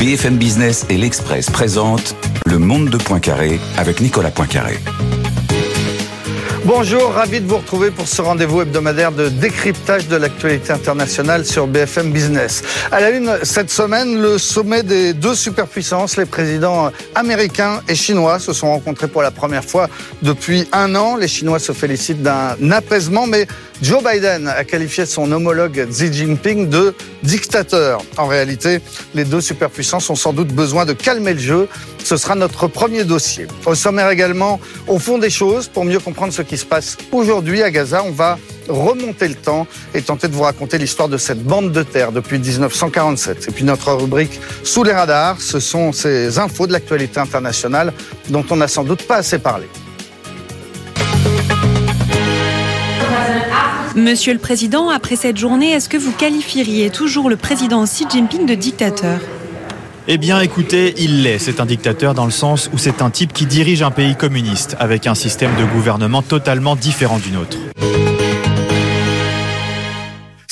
BFM Business et L'Express présentent Le Monde de Poincaré avec Nicolas Poincaré. Bonjour, ravi de vous retrouver pour ce rendez-vous hebdomadaire de décryptage de l'actualité internationale sur BFM Business. À la une, cette semaine, le sommet des deux superpuissances, les présidents américains et chinois, se sont rencontrés pour la première fois depuis un an. Les Chinois se félicitent d'un apaisement, mais Joe Biden a qualifié son homologue Xi Jinping de dictateur. En réalité, les deux superpuissances ont sans doute besoin de calmer le jeu. Ce sera notre premier dossier. Au sommaire également, au fond des choses, pour mieux comprendre ce qui se passe aujourd'hui à Gaza, on va remonter le temps et tenter de vous raconter l'histoire de cette bande de terre depuis 1947. Et puis notre rubrique Sous les radars, ce sont ces infos de l'actualité internationale dont on n'a sans doute pas assez parlé. Monsieur le Président, après cette journée, est-ce que vous qualifieriez toujours le président Xi Jinping de dictateur ? Eh bien écoutez, il l'est. C'est un dictateur dans le sens où c'est un type qui dirige un pays communiste avec un système de gouvernement totalement différent du nôtre.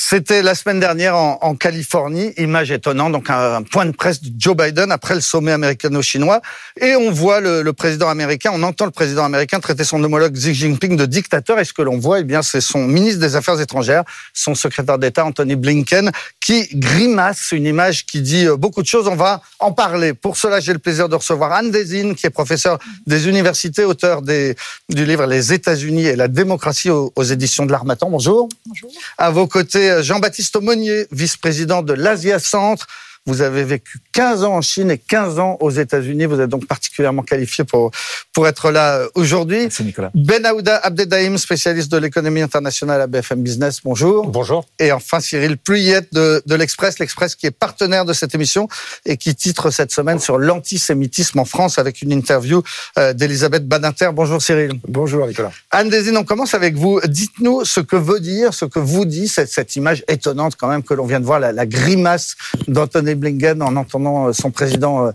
C'était la semaine dernière en Californie, image étonnante, donc un point de presse de Joe Biden après le sommet américano-chinois. Et on voit le président américain, on entend le président américain traiter son homologue Xi Jinping de dictateur. Et ce que l'on voit, eh bien, c'est son ministre des Affaires étrangères, son secrétaire d'État, Antony Blinken, qui grimace, une image qui dit beaucoup de choses. On va en parler. Pour cela, j'ai le plaisir de recevoir Anne Deysine, qui est professeure des universités, auteure du livre « Les États-Unis et la démocratie » aux éditions de l'Harmattan. Bonjour. Bonjour. À vos côtés, Jean-Baptiste Monnier, vice-président de l'Asia Centre. Vous avez vécu 15 ans en Chine et 15 ans aux États-Unis. Vous êtes donc particulièrement qualifié pour être là aujourd'hui. Merci Nicolas. Benaouda Abdeddaïm, spécialiste de l'économie internationale à BFM Business. Bonjour. Bonjour. Et enfin Cyrille Pluyette de L'Express. L'Express qui est partenaire de cette émission et qui titre cette semaine sur l'antisémitisme en France avec une interview d'Elisabeth Badinter. Bonjour Cyrille. Bonjour Nicolas. Anne Deysine, on commence avec vous. Dites-nous ce que veut dire, ce que vous dit cette image étonnante quand même que l'on vient de voir, la grimace d'Antony Blinken en entendant son président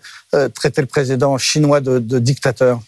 traiter le président chinois de dictateur.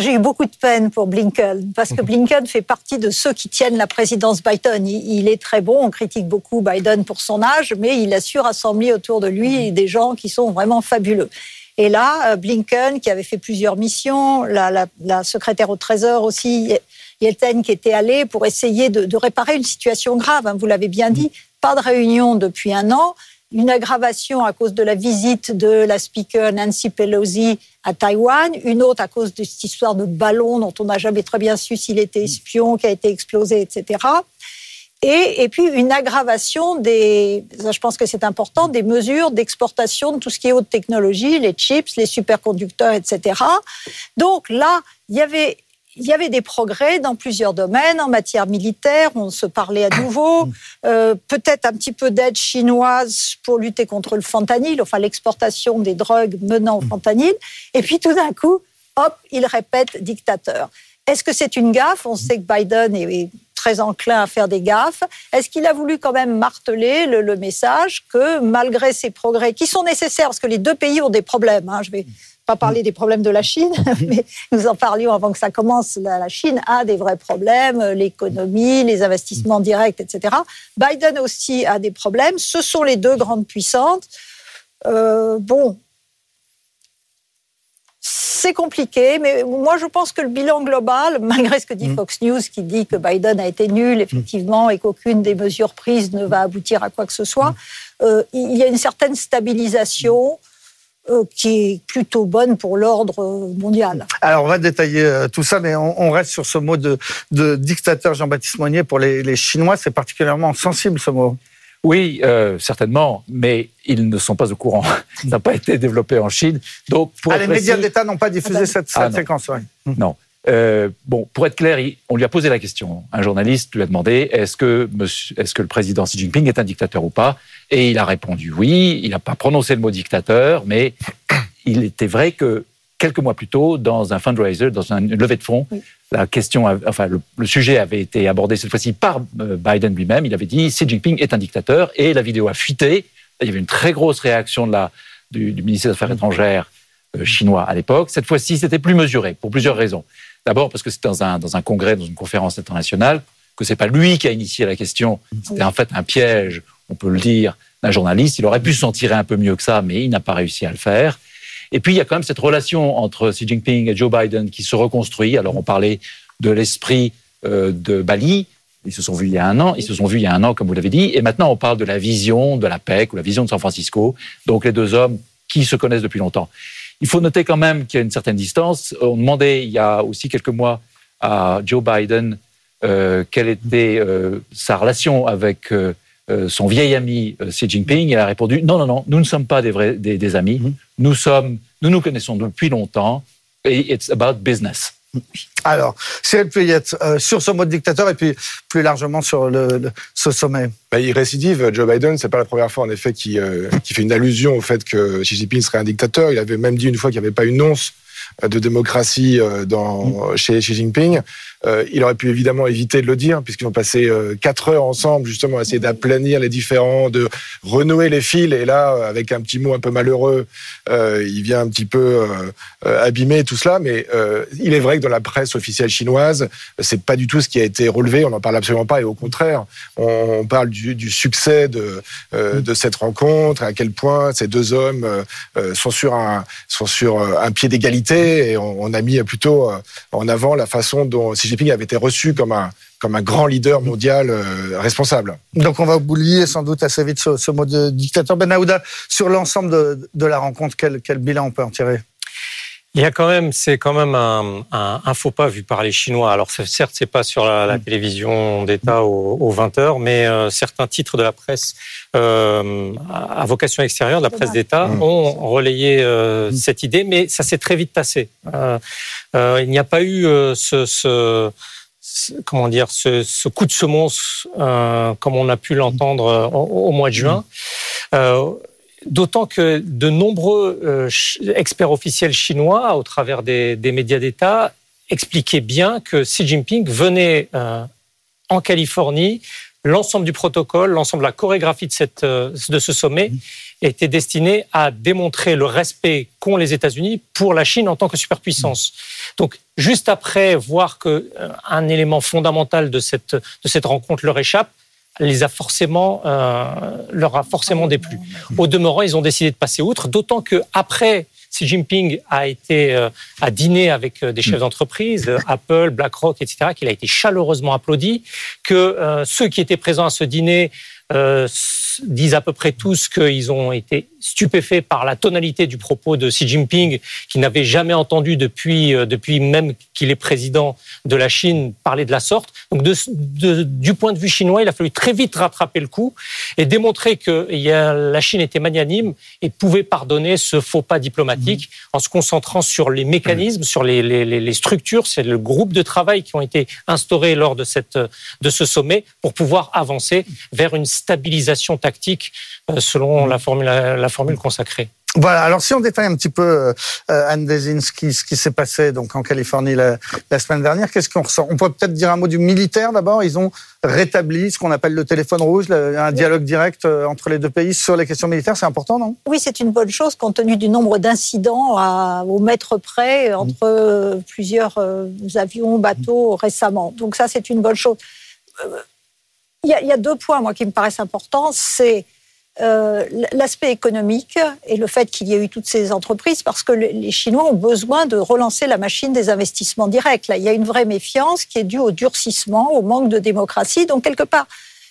J'ai eu beaucoup de peine pour Blinken, parce que Blinken fait partie de ceux qui tiennent la présidence Biden. Il est très bon, on critique beaucoup Biden pour son âge, mais il assure assembler autour de lui des gens qui sont vraiment fabuleux. Et là, Blinken, qui avait fait plusieurs missions, la secrétaire au Trésor aussi, Yellen, qui était allée pour essayer de réparer une situation grave, hein, vous l'avez bien dit, pas de réunion depuis un an, une aggravation à cause de la visite de la speaker Nancy Pelosi à Taïwan, une autre à cause de cette histoire de ballon dont on n'a jamais très bien su s'il était espion, qui a été explosé, etc. Et puis une aggravation je pense que c'est important, des mesures d'exportation de tout ce qui est haute technologie, les chips, les superconducteurs, etc. Donc là, il y avait des progrès dans plusieurs domaines, en matière militaire, on se parlait à nouveau, peut-être un petit peu d'aide chinoise pour lutter contre le fentanyl, enfin l'exportation des drogues menant au fentanyl, et puis tout d'un coup, hop, il répète dictateur. Est-ce que c'est une gaffe? On sait que Biden est très enclin à faire des gaffes. Est-ce qu'il a voulu quand même marteler le message que malgré ces progrès, qui sont nécessaires, parce que les deux pays ont des problèmes, hein, pas parler des problèmes de la Chine, mais nous en parlions avant que ça commence. La Chine a des vrais problèmes, l'économie, les investissements directs, etc. Biden aussi a des problèmes. Ce sont les deux grandes puissances. C'est compliqué, mais moi je pense que le bilan global, malgré ce que dit Fox News, qui dit que Biden a été nul, effectivement, et qu'aucune des mesures prises ne va aboutir à quoi que ce soit, il y a une certaine stabilisation qui est plutôt bonne pour l'ordre mondial. Alors on va détailler tout ça, mais on reste sur ce mot de dictateur. Jean-Baptiste Monnier, pour les Chinois, c'est particulièrement sensible ce mot. Oui, certainement, mais ils ne sont pas au courant. Ça n'a pas été développé en Chine. Donc, les médias d'État n'ont pas diffusé cette séquence. Non. Bon, pour être clair, on lui a posé la question. Un journaliste lui a demandé est-ce que le président Xi Jinping est un dictateur ou pas ? Et il a répondu oui. Il n'a pas prononcé le mot dictateur, mais il était vrai que quelques mois plus tôt, dans un fundraiser, dans une levée de fonds, oui. La question, enfin, le sujet avait été abordé cette fois-ci par Biden lui-même. Il avait dit Xi Jinping est un dictateur et la vidéo a fuité. Il y avait une très grosse réaction du ministère des Affaires étrangères chinois à l'époque. Cette fois-ci, c'était plus mesuré pour plusieurs raisons. D'abord parce que c'est dans un congrès, dans une conférence internationale, que c'est pas lui qui a initié la question. C'était en fait un piège, on peut le dire, d'un journaliste. Il aurait pu s'en tirer un peu mieux que ça, mais il n'a pas réussi à le faire. Et puis, il y a quand même cette relation entre Xi Jinping et Joe Biden qui se reconstruit. Alors, on parlait de l'esprit de Bali. Ils se sont vus il y a un an, comme vous l'avez dit. Et maintenant, on parle de la vision de la PEC ou la vision de San Francisco. Donc, les deux hommes qui se connaissent depuis longtemps. Il faut noter quand même qu'il y a une certaine distance. On demandait, il y a aussi quelques mois, à Joe Biden quelle était sa relation avec son vieil ami Xi Jinping. Il a répondu « Non, nous ne sommes pas des amis. Nous nous connaissons depuis longtemps et it's about business ». Alors, Cyrille Pluyette, sur ce mot de dictateur et puis plus largement sur ce sommet. Il récidive, Joe Biden, c'est pas la première fois en effet qui fait une allusion au fait que Xi Jinping serait un dictateur. Il avait même dit une fois qu'il n'y avait pas une once de démocratie chez Xi Jinping. Il aurait pu évidemment éviter de le dire, puisqu'ils ont passé 4 heures ensemble, justement, à essayer d'aplanir les différends, de renouer les fils. Et là, avec un petit mot un peu malheureux, il vient un petit peu abîmer tout cela. Mais il est vrai que dans la presse officielle chinoise, c'est pas du tout ce qui a été relevé. On n'en parle absolument pas. Et au contraire, on parle du succès de cette rencontre, à quel point ces deux hommes sont sur un pied d'égalité. Et on a mis plutôt en avant la façon dont Xi Jinping avait été reçu comme un grand leader mondial responsable. Donc on va oublier sans doute assez vite ce mot de dictateur. Benaouda, sur l'ensemble de la rencontre, quel bilan on peut en tirer ? Il y a quand même, c'est quand même un faux pas vu par les Chinois. Alors certes, c'est pas sur la télévision d'État aux 20h, mais certains titres de la presse à vocation extérieure, de la presse d'État, ont relayé cette idée, mais ça s'est très vite tassé. Il n'y a pas eu ce coup de semonce comme on a pu l'entendre au mois de juin. D'autant que de nombreux experts officiels chinois, au travers des médias d'État, expliquaient bien que Xi Jinping venait en Californie, l'ensemble du protocole, l'ensemble de la chorégraphie de ce sommet était destiné à démontrer le respect qu'ont les États-Unis pour la Chine en tant que superpuissance. Donc, juste après voir qu'un élément fondamental de cette rencontre leur échappe, leur a forcément déplu. Au demeurant, ils ont décidé de passer outre, d'autant que après, Xi Jinping a dîné avec des chefs d'entreprise, Apple, BlackRock, etc., qu'il a été chaleureusement applaudi, que ceux qui étaient présents à ce dîner disent à peu près tous qu'ils ont été stupéfaits par la tonalité du propos de Xi Jinping, qu'ils n'avaient jamais entendu depuis même qu'il est président de la Chine parler de la sorte. Donc du point de vue chinois, il a fallu très vite rattraper le coup et démontrer que la Chine était magnanime et pouvait pardonner ce faux pas diplomatique en se concentrant sur les mécanismes, sur les structures, c'est le groupe de travail qui ont été instaurés lors de ce sommet pour pouvoir avancer vers une stabilisation tactique selon la formule consacrée. Voilà, alors si on détaille un petit peu, Anne Deysine, ce qui s'est passé donc en Californie la semaine dernière, qu'est-ce qu'on ressent ? On peut peut-être dire un mot du militaire d'abord. Ils ont rétabli ce qu'on appelle le téléphone rouge, un dialogue direct entre les deux pays sur les questions militaires. C'est important, non ? Oui, c'est une bonne chose compte tenu du nombre d'incidents au mètre près entre plusieurs avions, bateaux récemment. Donc ça, c'est une bonne chose. Il y a deux points, moi, qui me paraissent importants. C'est l'aspect économique et le fait qu'il y ait eu toutes ces entreprises, parce que les Chinois ont besoin de relancer la machine des investissements directs. Là, il y a une vraie méfiance qui est due au durcissement, au manque de démocratie. Donc, quelque part,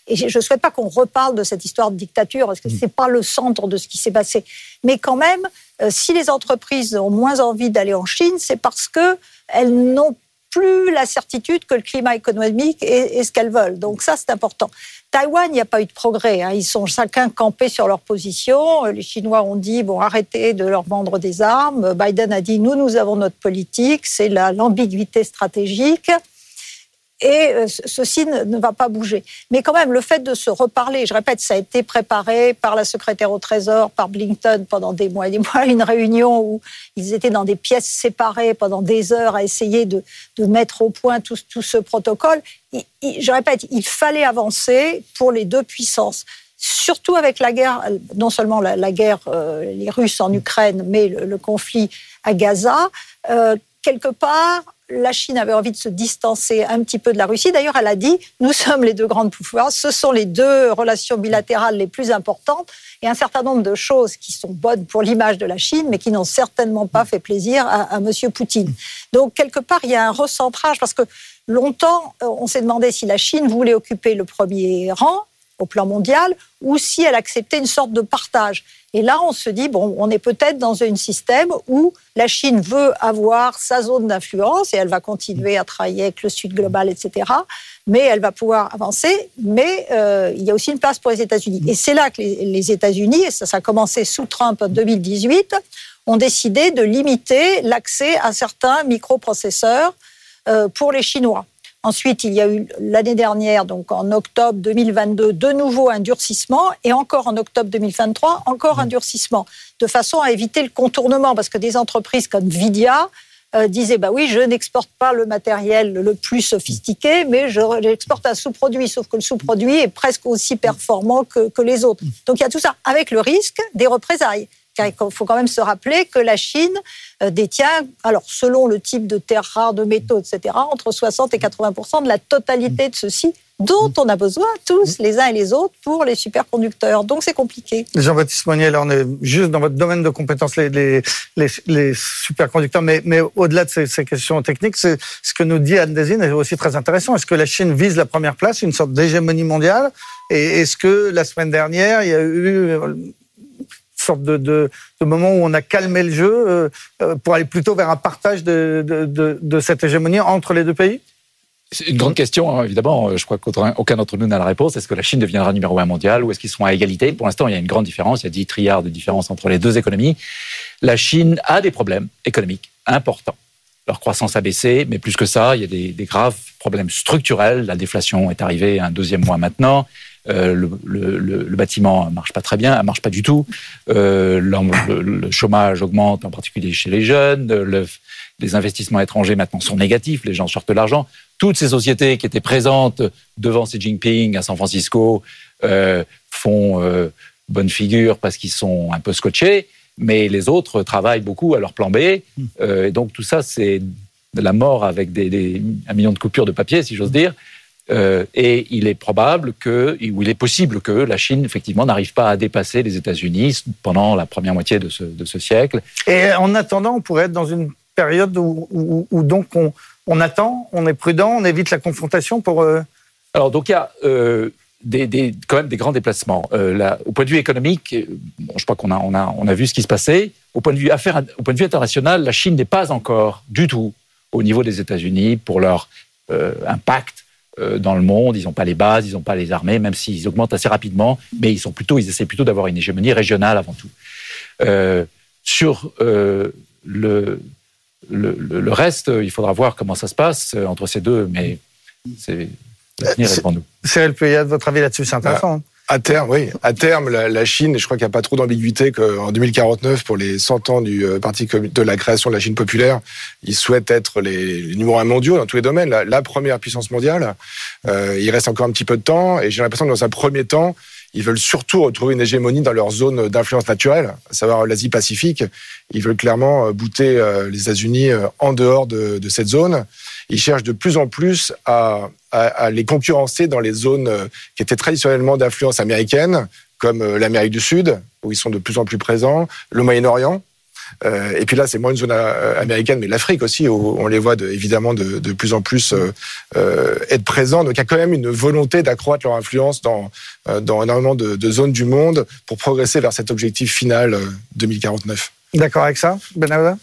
et je ne souhaite pas qu'on reparle de cette histoire de dictature, parce que ce n'est pas le centre de ce qui s'est passé. Mais quand même, si les entreprises ont moins envie d'aller en Chine, c'est parce qu'elles n'ont plus la certitude que le climat économique est ce qu'elles veulent. Donc ça, c'est important. Taïwan, il n'y a pas eu de progrès. Ils sont chacun campés sur leur position. Les Chinois ont dit, bon, arrêtez de leur vendre des armes. Biden a dit, nous avons notre politique. C'est l'ambiguïté stratégique. Et ceci ne va pas bouger. Mais quand même, le fait de se reparler, je répète, ça a été préparé par la secrétaire au Trésor, par Blinken pendant des mois et des mois, une réunion où ils étaient dans des pièces séparées pendant des heures à essayer de mettre au point tout ce protocole. Je répète, il fallait avancer pour les deux puissances. Surtout avec la guerre, non seulement la guerre, les Russes en Ukraine, mais le conflit à Gaza, quelque part, la Chine avait envie de se distancer un petit peu de la Russie. D'ailleurs, elle a dit, nous sommes les deux grandes pouvoirs, ce sont les deux relations bilatérales les plus importantes et un certain nombre de choses qui sont bonnes pour l'image de la Chine, mais qui n'ont certainement pas fait plaisir à M. Poutine. Donc, quelque part, il y a un recentrage parce que longtemps, on s'est demandé si la Chine voulait occuper le premier rang au plan mondial ou si elle acceptait une sorte de partage. Et là, on se dit, bon, on est peut-être dans un système où la Chine veut avoir sa zone d'influence et elle va continuer à travailler avec le Sud global, etc. Mais elle va pouvoir avancer. Mais il y a aussi une place pour les États-Unis. Et c'est là que les États-Unis, et ça a commencé sous Trump en 2018, ont décidé de limiter l'accès à certains microprocesseurs pour les Chinois. Ensuite, il y a eu l'année dernière, donc en octobre 2022, de nouveau un durcissement et encore en octobre 2023, encore un durcissement, de façon à éviter le contournement parce que des entreprises comme Nvidia disaient « bah oui, je n'exporte pas le matériel le plus sophistiqué, mais j'exporte un sous-produit, sauf que le sous-produit est presque aussi performant que les autres ». Donc il y a tout ça, avec le risque des représailles. Car il faut quand même se rappeler que la Chine détient, alors selon le type de terres rares, de métaux, etc., entre 60 et 80% de la totalité de ceci, dont on a besoin tous, les uns et les autres, pour les superconducteurs. Donc c'est compliqué. Jean-Baptiste Monnier, là on est juste dans votre domaine de compétences, les superconducteurs, mais au-delà de ces questions techniques, c'est ce que nous dit Anne Deysine est aussi très intéressant. Est-ce que la Chine vise la première place, une sorte d'hégémonie mondiale ? Et est-ce que la semaine dernière, il y a eu sorte de moment où on a calmé le jeu pour aller plutôt vers un partage de cette hégémonie entre les deux pays? C'est une grande question, hein, évidemment. Je crois qu'aucun d'entre nous n'a la réponse. Est-ce que la Chine deviendra numéro un mondial ou est-ce qu'ils seront à égalité? Pour l'instant, il y a une grande différence. Il y a 10 trilliards de différence entre les deux économies. La Chine a des problèmes économiques importants. Leur croissance a baissé, mais plus que ça, il y a des graves problèmes structurels. La déflation est arrivée à un deuxième mois maintenant. Le bâtiment marche pas très bien, marche pas du tout. Le chômage augmente, en particulier chez les jeunes. Les investissements étrangers maintenant sont négatifs. Les gens sortent de l'argent. Toutes ces sociétés qui étaient présentes devant Xi Jinping à San Francisco font bonne figure parce qu'ils sont un peu scotchés, mais les autres travaillent beaucoup à leur plan B. Et donc tout ça, c'est de la mort avec un million de coupures de papier, si j'ose dire. Et il est possible que la Chine, effectivement, n'arrive pas à dépasser les États-Unis pendant la première moitié de ce siècle. Et en attendant, on pourrait être dans une période où donc on attend, on est prudent, on évite la confrontation pour... Alors, donc, il y a quand même des grands déplacements. Au point de vue économique, bon, je crois qu'on a vu ce qui se passait. Au point de vue international, la Chine n'est pas encore du tout au niveau des États-Unis pour leur impact dans le monde. Ils n'ont pas les bases, ils n'ont pas les armées, même s'ils augmentent assez rapidement, mais ils essaient plutôt d'avoir une hégémonie régionale avant tout. Sur le reste, il faudra voir comment ça se passe entre ces deux, mais l'avenir est devant nous. Cyrille Pluyette, votre avis là-dessus, c'est intéressant. À terme, oui. À terme, la Chine, je crois qu'il n'y a pas trop d'ambiguïté qu'en 2049, pour les 100 ans du parti de la création de la Chine populaire, ils souhaitent être les numéros 1 mondiaux dans tous les domaines, la première puissance mondiale. Il reste encore un petit peu de temps et j'ai l'impression que dans un premier temps, ils veulent surtout retrouver une hégémonie dans leur zone d'influence naturelle, à savoir l'Asie-Pacifique. Ils veulent clairement bouter les États-Unis en dehors de cette zone. Ils cherchent de plus en plus à les concurrencer dans les zones qui étaient traditionnellement d'influence américaine, comme l'Amérique du Sud, où ils sont de plus en plus présents, le Moyen-Orient. Et puis là, c'est moins une zone américaine, mais l'Afrique aussi, où on les voit évidemment de plus en plus être présents. Donc il y a quand même une volonté d'accroître leur influence dans énormément de zones du monde pour progresser vers cet objectif final 2049. D'accord avec ça, Benaouda ?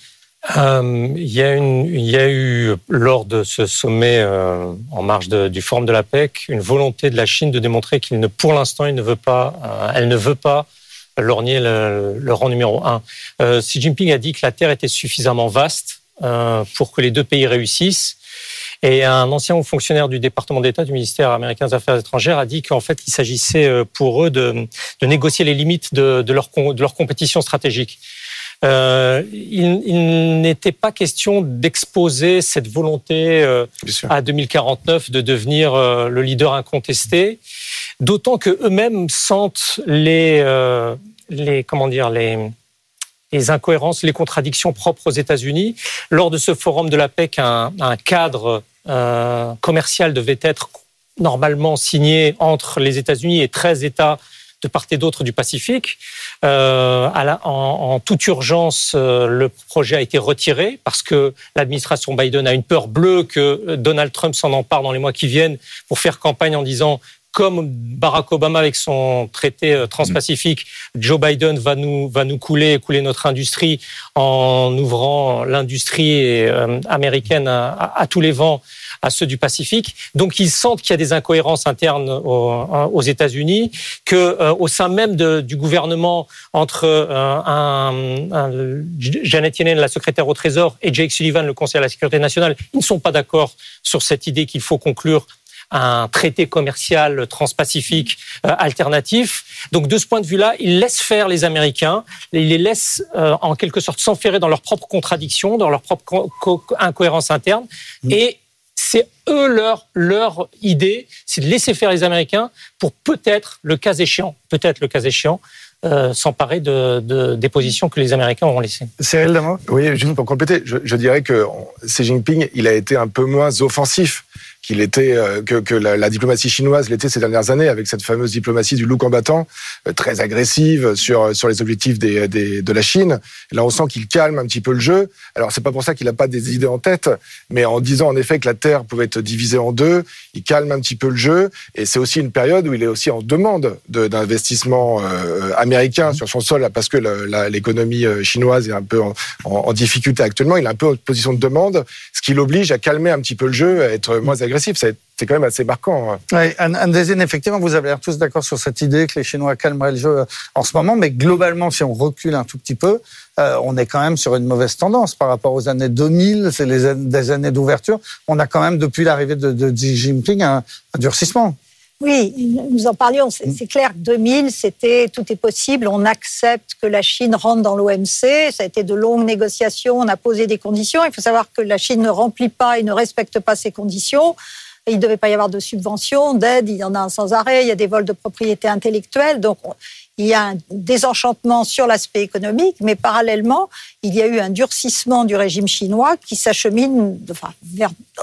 Il y a eu, lors de ce sommet en marge du Forum de la PEC, une volonté de la Chine de démontrer qu'elle ne veut pas lorgner le rang numéro 1. Xi Jinping a dit que la Terre était suffisamment vaste pour que les deux pays réussissent. Et un ancien haut fonctionnaire du département d'État du ministère américain des Affaires étrangères a dit qu'en fait, il s'agissait pour eux de négocier les limites de leur compétition stratégique. Il n'était pas question d'exposer cette volonté à 2049 de devenir le leader incontesté, d'autant que eux-mêmes sentent les incohérences, les contradictions propres aux États-Unis. Lors de ce forum de la PEC, un cadre commercial devait être normalement signé entre les États-Unis et 13 États de part et d'autre du Pacifique. En toute urgence, le projet a été retiré parce que l'administration Biden a une peur bleue que Donald Trump s'en empare dans les mois qui viennent pour faire campagne en disant, comme Barack Obama avec son traité transpacifique, Joe Biden va nous couler notre industrie en ouvrant l'industrie américaine à tous les vents, à ceux du Pacifique. Donc ils sentent qu'il y a des incohérences internes aux États-Unis, que au sein même du gouvernement entre Janet Yellen, la secrétaire au Trésor, et Jake Sullivan, le conseiller à la sécurité nationale, ils ne sont pas d'accord sur cette idée qu'il faut conclure un traité commercial transpacifique alternatif. Donc, de ce point de vue-là, il laisse faire les Américains, il les laisse en quelque sorte s'enferrer dans leurs propres contradictions, dans leurs propres incohérences internes. Et c'est eux, leur idée, c'est de laisser faire les Américains pour peut-être le cas échéant, s'emparer des positions que les Américains auront laissées. Cyrille Pluyette. Oui, juste pour compléter, je dirais que Xi Jinping, il a été un peu moins offensif que la diplomatie chinoise l'était ces dernières années, avec cette fameuse diplomatie du loup combattant, très agressive sur les objectifs de la Chine. Là, on sent qu'il calme un petit peu le jeu. Alors, c'est pas pour ça qu'il a pas des idées en tête, mais en disant en effet que la Terre pouvait être divisée en deux, il calme un petit peu le jeu. Et c'est aussi une période où il est aussi en demande d'investissement américain sur son sol, parce que l'économie chinoise est un peu en difficulté actuellement. Il est un peu en position de demande, ce qui l'oblige à calmer un petit peu le jeu, à être moins agressif. C'est quand même assez marquant. Ouais, Anne Deysine, effectivement, vous avez l'air tous d'accord sur cette idée que les Chinois calmeraient le jeu en ce moment, mais globalement, si on recule un tout petit peu, on est quand même sur une mauvaise tendance par rapport aux années 2000, c'est des années d'ouverture. On a quand même, depuis l'arrivée de Xi Jinping, un durcissement. Oui, nous en parlions. C'est clair que 2000, c'était tout est possible. On accepte que la Chine rentre dans l'OMC. Ça a été de longues négociations. On a posé des conditions. Il faut savoir que la Chine ne remplit pas et ne respecte pas ces conditions. Il ne devait pas y avoir de subventions, d'aides. Il y en a un sans arrêt. Il y a des vols de propriété intellectuelle. Donc, il y a un désenchantement sur l'aspect économique. Mais parallèlement, il y a eu un durcissement du régime chinois qui s'achemine...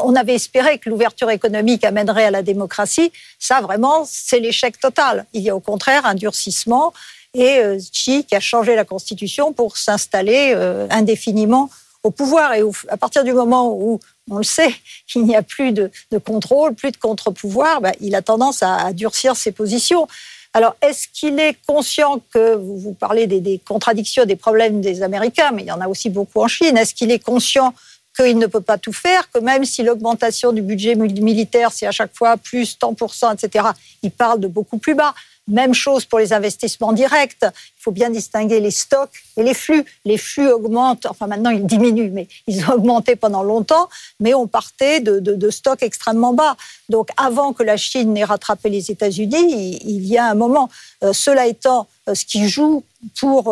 on avait espéré que l'ouverture économique amènerait à la démocratie. Ça, vraiment, c'est l'échec total. Il y a au contraire un durcissement. Et Xi qui a changé la constitution pour s'installer indéfiniment au pouvoir. Et à partir du moment où... on le sait, il n'y a plus de contrôle, plus de contre-pouvoir, il a tendance à durcir ses positions. Alors, est-ce qu'il est conscient que, vous parlez des contradictions, des problèmes des Américains, mais il y en a aussi beaucoup en Chine, est-ce qu'il est conscient qu'il ne peut pas tout faire, que même si l'augmentation du budget militaire, c'est à chaque fois plus 100%, etc., il parle de beaucoup plus bas. Même chose pour les investissements directs. Il faut bien distinguer les stocks et les flux. Les flux augmentent, enfin maintenant ils diminuent, mais ils ont augmenté pendant longtemps, mais on partait de stocks extrêmement bas. Donc avant que la Chine n'ait rattrapé les États-Unis, il y a un moment. Cela étant, ce qui joue pour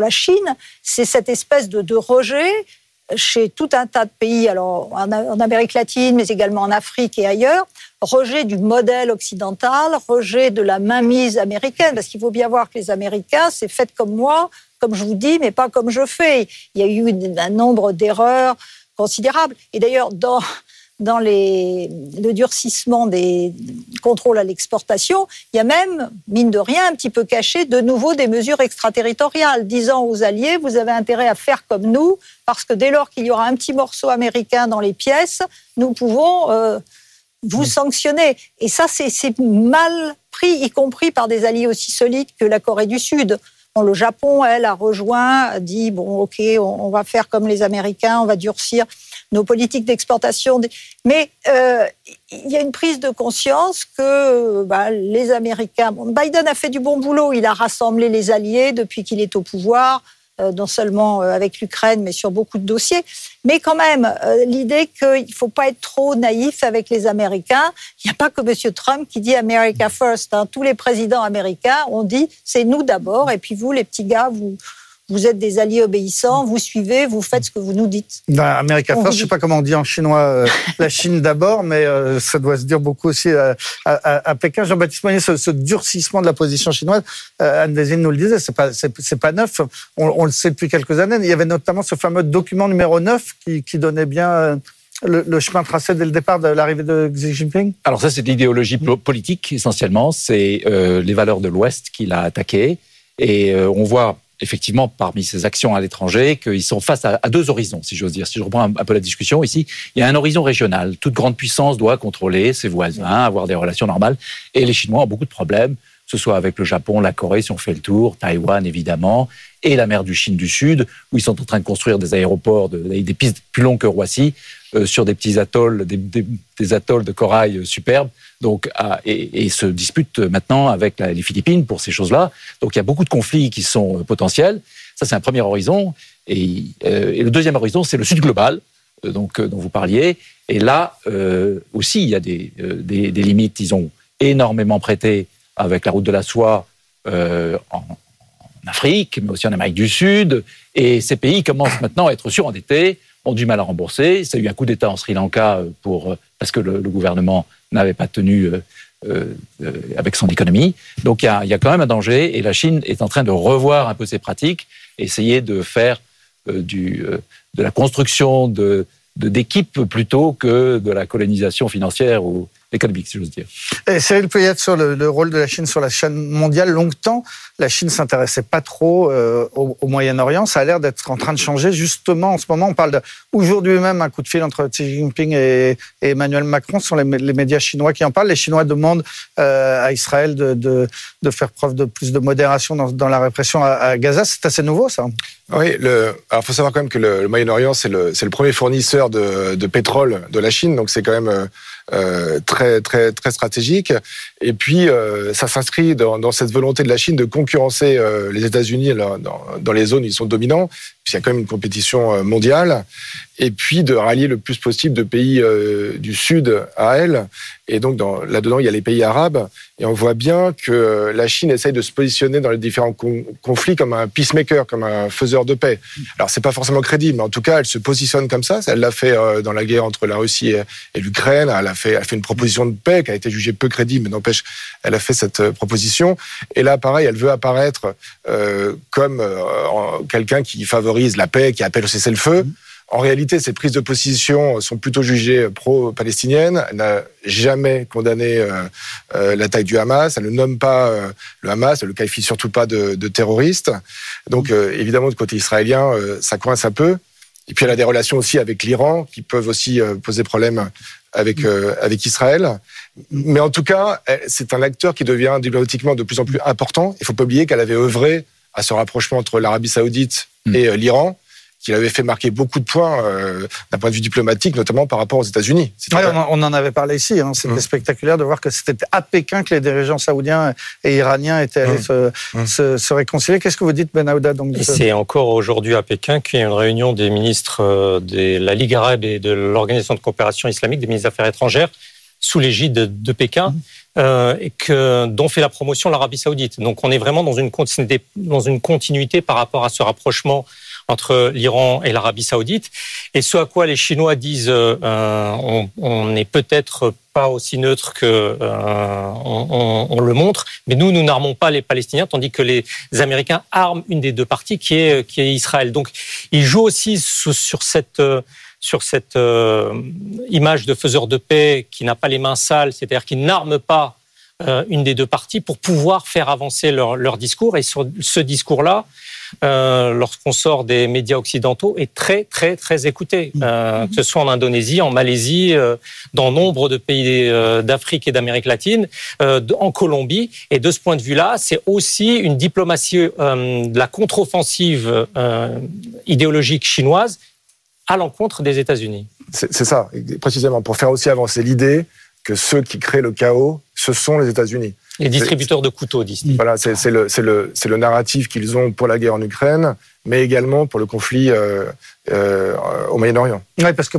la Chine, c'est cette espèce de rejet chez tout un tas de pays, alors en Amérique latine, mais également en Afrique et ailleurs, rejet du modèle occidental, rejet de la mainmise américaine, parce qu'il faut bien voir que les Américains, c'est faites comme moi, comme je vous dis, mais pas comme je fais. Il y a eu un nombre d'erreurs considérables. Et d'ailleurs, dans le durcissement des contrôles à l'exportation, il y a même, mine de rien, un petit peu caché, de nouveau des mesures extraterritoriales, disant aux alliés, vous avez intérêt à faire comme nous, parce que dès lors qu'il y aura un petit morceau américain dans les pièces, nous pouvons vous sanctionner. Et ça, c'est mal pris, y compris par des alliés aussi solides que la Corée du Sud. Le Japon, elle, a rejoint, dit « bon, ok, on va faire comme les Américains, on va durcir nos politiques d'exportation ». Mais il y a une prise de conscience que les Américains… Biden a fait du bon boulot, il a rassemblé les alliés depuis qu'il est au pouvoir, non seulement avec l'Ukraine, mais sur beaucoup de dossiers. Mais quand même, l'idée qu'il ne faut pas être trop naïf avec les Américains, il n'y a pas que M. Trump qui dit « America first ». Tous les présidents américains ont dit « c'est nous d'abord ». Et puis vous, les petits gars, vous êtes des alliés obéissants, vous suivez, vous faites ce que vous nous dites. « America first », je ne sais pas comment on dit en chinois, la Chine d'abord, mais ça doit se dire beaucoup aussi à Pékin. Jean-Baptiste Monnier, ce durcissement de la position chinoise, Anne Deysine nous le disait, c'est pas neuf, on le sait depuis quelques années. Il y avait notamment ce fameux document numéro 9 qui donnait bien... Le chemin tracé dès le départ de l'arrivée de Xi Jinping ? Alors ça, c'est de l'idéologie politique, essentiellement. C'est les valeurs de l'Ouest qu'il a attaquées. Et on voit, effectivement, parmi ses actions à l'étranger, qu'ils sont face à deux horizons, si j'ose dire. Si je reprends un peu la discussion ici, il y a un horizon régional. Toute grande puissance doit contrôler ses voisins, avoir des relations normales. Et les Chinois ont beaucoup de problèmes, que ce soit avec le Japon, la Corée, si on fait le tour, Taïwan, évidemment, et la mer du Chine du Sud, où ils sont en train de construire des aéroports, des pistes plus longues que Roissy, sur des petits atolls, des atolls de corail superbes, donc, et se disputent maintenant avec les Philippines pour ces choses-là. Donc il y a beaucoup de conflits qui sont potentiels. Ça, c'est un premier horizon. Et le deuxième horizon, c'est le Sud global, dont vous parliez. Et là aussi, il y a des limites. Ils ont énormément prêté avec la route de la soie en Afrique, mais aussi en Amérique du Sud. Et ces pays commencent maintenant à être surendettés, ont du mal à rembourser. Ça a eu un coup d'État en Sri Lanka parce que le gouvernement n'avait pas tenu avec son économie. Donc il y a quand même un danger, et la Chine est en train de revoir un peu ses pratiques, essayer de faire de la construction d'équipes plutôt que de la colonisation financière ou économique, si j'ose dire. Et Cyrille Pluyette, sur le rôle de la Chine sur la chaîne mondiale, longtemps, la Chine ne s'intéressait pas trop au Moyen-Orient. Ça a l'air d'être en train de changer, justement, en ce moment. On parle aujourd'hui même un coup de fil entre Xi Jinping et Emmanuel Macron. Ce sont les médias chinois qui en parlent. Les Chinois demandent à Israël de faire preuve de plus de modération dans la répression à Gaza. C'est assez nouveau, ça. Oui, alors il faut savoir quand même que le Moyen-Orient, c'est le premier fournisseur de pétrole de la Chine, donc c'est quand même... très très très stratégique, et puis ça s'inscrit dans cette volonté de la Chine de concurrencer les États-Unis dans les zones où ils sont dominants, puisqu'il y a quand même une compétition mondiale, et puis de rallier le plus possible de pays du Sud à elle, et donc là-dedans il y a les pays arabes, et on voit bien que la Chine essaye de se positionner dans les différents conflits comme un peacemaker, comme un faiseur de paix. Alors c'est pas forcément crédible, mais en tout cas elle se positionne comme ça. Elle l'a fait dans la guerre entre la Russie et l'Ukraine, elle a fait une proposition de paix qui a été jugée peu crédible, mais n'empêche, elle a fait cette proposition. Et là, pareil, elle veut apparaître comme quelqu'un qui favorise la paix, qui appelle au cessez-le-feu. En réalité, ses prises de position sont plutôt jugées pro-palestiniennes. Elle n'a jamais condamné l'attaque du Hamas. Elle ne nomme pas le Hamas. Elle ne le qualifie surtout pas de terroriste. Donc, évidemment, du côté israélien, ça coince un peu. Et puis, elle a des relations aussi avec l'Iran qui peuvent aussi poser problème avec Israël. Mais en tout cas, c'est un acteur qui devient diplomatiquement de plus en plus important. Il ne faut pas oublier qu'elle avait œuvré à ce rapprochement entre l'Arabie Saoudite et l'Iran, qu'il avait fait marquer beaucoup de points d'un point de vue diplomatique, notamment par rapport aux États-Unis. Ouais, on en avait parlé ici. Hein. C'était spectaculaire de voir que c'était à Pékin que les dirigeants saoudiens et iraniens étaient allés se réconcilier. Qu'est-ce que vous dites, Benaouda, donc, c'est encore aujourd'hui à Pékin qu'il y a une réunion des ministres de la Ligue arabe et de l'Organisation de coopération islamique, des ministres des Affaires étrangères, sous l'égide de Pékin, dont fait la promotion l'Arabie saoudite. Donc on est vraiment dans une continuité par rapport à ce rapprochement entre l'Iran et l'Arabie saoudite. Et ce à quoi les Chinois disent on n'est peut-être pas aussi neutre que on le montre, mais nous n'armons pas les Palestiniens, tandis que les Américains arment une des deux parties qui est Israël. Donc ils jouent aussi sur cette image de faiseur de paix qui n'a pas les mains sales, c'est-à-dire qui n'arme pas une des deux parties pour pouvoir faire avancer leur discours. Et sur ce discours-là, lorsqu'on sort des médias occidentaux, est très écouté, que ce soit en Indonésie, en Malaisie, dans nombre de pays d'Afrique et d'Amérique latine, en Colombie. Et de ce point de vue-là, c'est aussi une diplomatie de la contre-offensive idéologique chinoise à l'encontre des États-Unis. C'est ça, précisément, pour faire aussi avancer l'idée que ceux qui créent le chaos, ce sont les États-Unis. Les distributeurs de couteaux, disent-ils. Voilà, c'est le narratif qu'ils ont pour la guerre en Ukraine, mais également pour le conflit au Moyen-Orient. Oui, parce que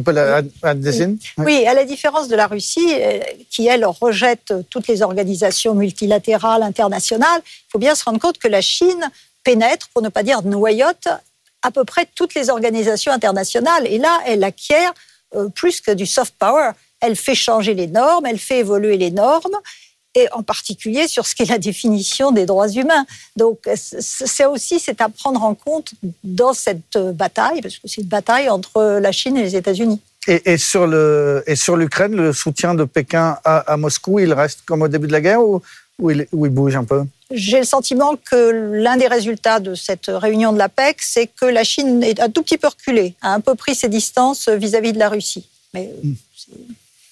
Anne Deysine. Oui, à la différence de la Russie, qui elle rejette toutes les organisations multilatérales, internationales, il faut bien se rendre compte que la Chine pénètre, pour ne pas dire noyote, à peu près toutes les organisations internationales. Et là, elle acquiert plus que du soft power. Elle fait changer les normes, elle fait évoluer les normes, et en particulier sur ce qu'est la définition des droits humains. Donc, c'est à prendre en compte dans cette bataille, parce que c'est une bataille entre la Chine et les États-Unis. Et sur l'Ukraine, le soutien de Pékin à Moscou, il reste comme au début de la guerre ou il bouge un peu ? J'ai le sentiment que l'un des résultats de cette réunion de l'APEC, c'est que la Chine est un tout petit peu reculée, a un peu pris ses distances vis-à-vis de la Russie. Mais c'est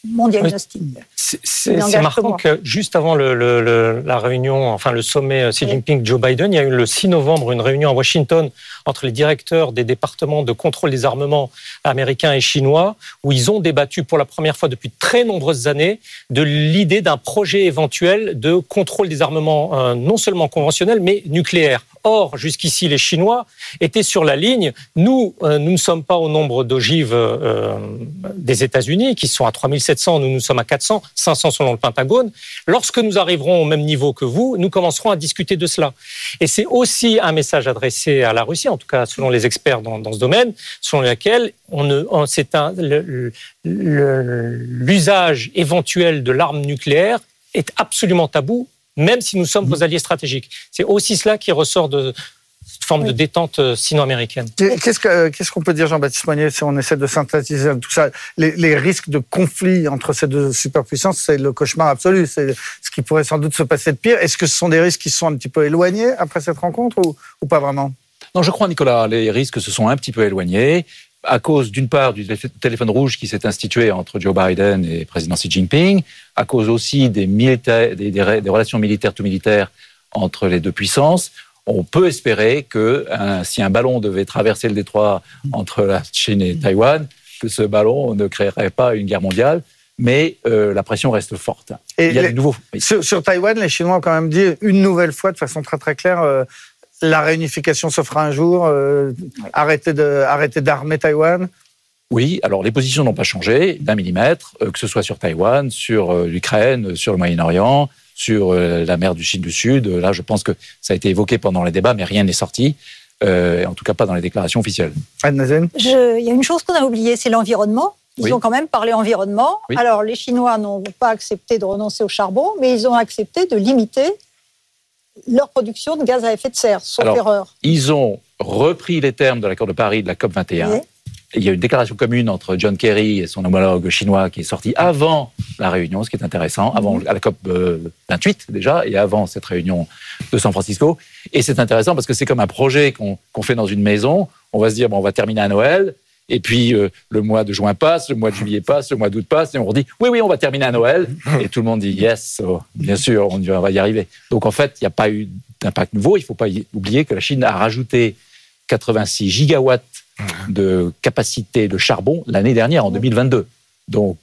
mon diagnostic. C'est marquant que juste avant la réunion, enfin le sommet Xi Jinping-Joe Biden, il y a eu le 6 novembre une réunion à Washington entre les directeurs des départements de contrôle des armements américains et chinois, où ils ont débattu pour la première fois depuis de très nombreuses années de l'idée d'un projet éventuel de contrôle des armements non seulement conventionnels, mais nucléaires. Or, jusqu'ici, les Chinois étaient sur la ligne. Nous ne sommes pas au nombre d'ogives des États-Unis, qui sont à 3700, nous sommes à 400, 500 selon le Pentagone. Lorsque nous arriverons au même niveau que vous, nous commencerons à discuter de cela. Et c'est aussi un message adressé à la Russie, en tout cas selon les experts dans ce domaine, selon lequel l'usage éventuel de l'arme nucléaire est absolument tabou, même si nous sommes vos alliés stratégiques. C'est aussi cela qui ressort de cette forme de détente sino-américaine. Qu'est-ce qu'on peut dire, Jean-Baptiste Monnier, si on essaie de synthétiser tout ça ? Les risques de conflit entre ces deux superpuissances, c'est le cauchemar absolu. C'est ce qui pourrait sans doute se passer de pire. Est-ce que ce sont des risques qui sont un petit peu éloignés après cette rencontre ou pas vraiment ? Non, je crois, Nicolas, les risques se sont un petit peu éloignés à cause, d'une part, du téléphone rouge qui s'est institué entre Joe Biden et le président Xi Jinping, à cause aussi des relations militaires-to-militaires entre les deux puissances. On peut espérer que si un ballon devait traverser le détroit entre la Chine et Taïwan, que ce ballon ne créerait pas une guerre mondiale, mais la pression reste forte. Et il y a de nouveaux... Sur Taïwan, les Chinois ont quand même dit une nouvelle fois, de façon très très claire... la réunification se fera un jour, arrêter d'armer Taïwan ? Oui, alors les positions n'ont pas changé d'un millimètre, que ce soit sur Taïwan, sur l'Ukraine, sur le Moyen-Orient, sur la mer Chine du Sud. Là, je pense que ça a été évoqué pendant les débats, mais rien n'est sorti, en tout cas pas dans les déclarations officielles. Anne Deysine ? Il y a une chose qu'on a oubliée, c'est l'environnement. Ils ont quand même parlé environnement. Oui. Alors les Chinois n'ont pas accepté de renoncer au charbon, mais ils ont accepté de limiter leur production de gaz à effet de serre, sauf erreur. Ils ont repris les termes de l'accord de Paris de la COP21. Oui. Il y a une déclaration commune entre John Kerry et son homologue chinois qui est sortie avant la réunion, ce qui est intéressant, avant la COP28 déjà, et avant cette réunion de San Francisco. Et c'est intéressant parce que c'est comme un projet qu'on fait dans une maison. On va se dire, bon, on va terminer à Noël, et puis le mois de juin passe, le mois de juillet passe, le mois d'août passe, et on redit « oui, on va terminer à Noël ». Et tout le monde dit « yes, oh, bien sûr, on va y arriver ». Donc en fait, il n'y a pas eu d'impact nouveau. Il ne faut pas oublier que la Chine a rajouté 86 gigawatts de capacité de charbon l'année dernière, en 2022. Donc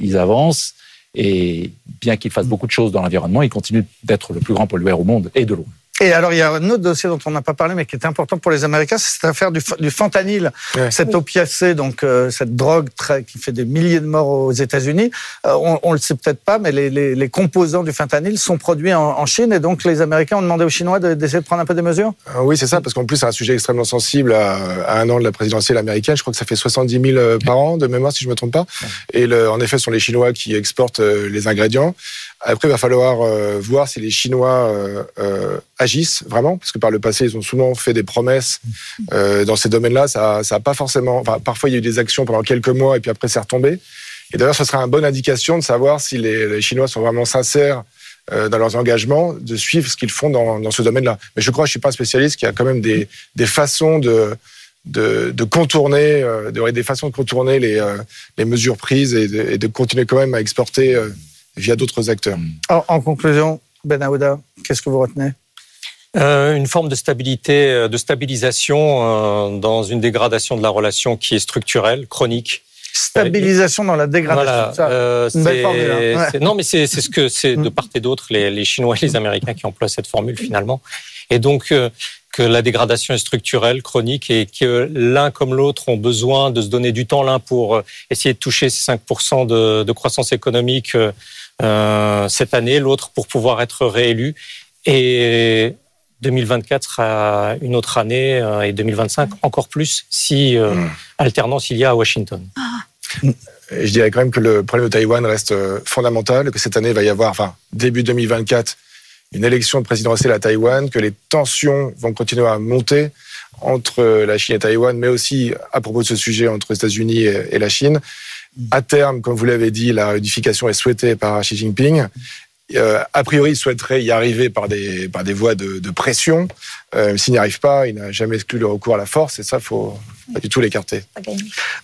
ils avancent, et bien qu'ils fassent beaucoup de choses dans l'environnement, ils continuent d'être le plus grand pollueur au monde, et de loin. Et alors, il y a un autre dossier dont on n'a pas parlé, mais qui est important pour les Américains, c'est cette affaire du fentanyl, cette opiacée, donc cette drogue qui fait des milliers de morts aux États-Unis. On le sait peut-être pas, mais les composants du fentanyl sont produits en Chine, et donc les Américains ont demandé aux Chinois d'essayer de prendre un peu des mesures. Oui, c'est ça, parce qu'en plus, c'est un sujet extrêmement sensible à un an de la présidentielle américaine. Je crois que ça fait 70 000 par an, de mémoire, si je me trompe pas. Et en effet, ce sont les Chinois qui exportent les ingrédients. Après, il va falloir voir si les Chinois agissent vraiment, parce que par le passé, ils ont souvent fait des promesses dans ces domaines-là. Ça a pas forcément. Enfin, parfois, il y a eu des actions pendant quelques mois et puis après, c'est retombé. Et d'ailleurs, ce sera une bonne indication de savoir si les Chinois sont vraiment sincères dans leurs engagements, de suivre ce qu'ils font dans ce domaine-là. Mais je crois, je ne suis pas un spécialiste, qu'il y a quand même des façons de contourner, des façons de contourner les mesures prises et de continuer quand même à exporter via d'autres acteurs. En conclusion, Benaouda, qu'est-ce que vous retenez ? Une forme de stabilité, de stabilisation dans une dégradation de la relation qui est structurelle, chronique. Stabilisation dans la dégradation. Voilà, ça, une belle formule, hein. Ouais. Non, mais c'est ce que c'est de part et d'autre les Chinois et les Américains qui emploient cette formule finalement. Et donc que la dégradation est structurelle, chronique, et que l'un comme l'autre ont besoin de se donner du temps, l'un pour essayer de toucher ces 5% de croissance économique cette année, l'autre pour pouvoir être réélu. Et 2024 sera une autre année, et 2025 encore plus, si alternance il y a à Washington. Et je dirais quand même que le problème de Taïwan reste fondamental, que cette année va y avoir, début 2024, une élection présidentielle à Taïwan, que les tensions vont continuer à monter entre la Chine et Taïwan, mais aussi, à propos de ce sujet, entre les États-Unis et la Chine. À terme, comme vous l'avez dit, la unification est souhaitée par Xi Jinping. A priori, il souhaiterait y arriver par des voies de pression. S'il n'y arrive pas, il n'a jamais exclu le recours à la force, et ça, il ne faut pas du tout l'écarter. Okay.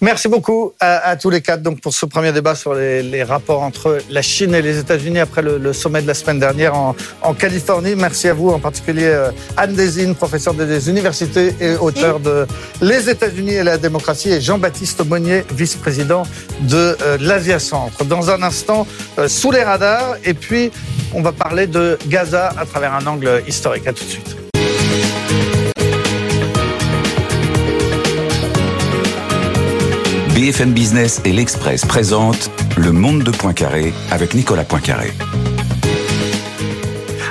Merci beaucoup à tous les quatre donc, pour ce premier débat sur les rapports entre la Chine et les États-Unis après le sommet de la semaine dernière en Californie. Merci à vous, en particulier Anne Deysine, professeure des universités et auteur de Les États-Unis et la démocratie, et Jean-Baptiste Monnier, vice-président de l'Asia Centre. Dans un instant, sous les radars, et puis on va parler de Gaza à travers un angle historique. À tout de suite. BFM Business et L'Express présentent Le Monde de Poincaré avec Nicolas Poincaré.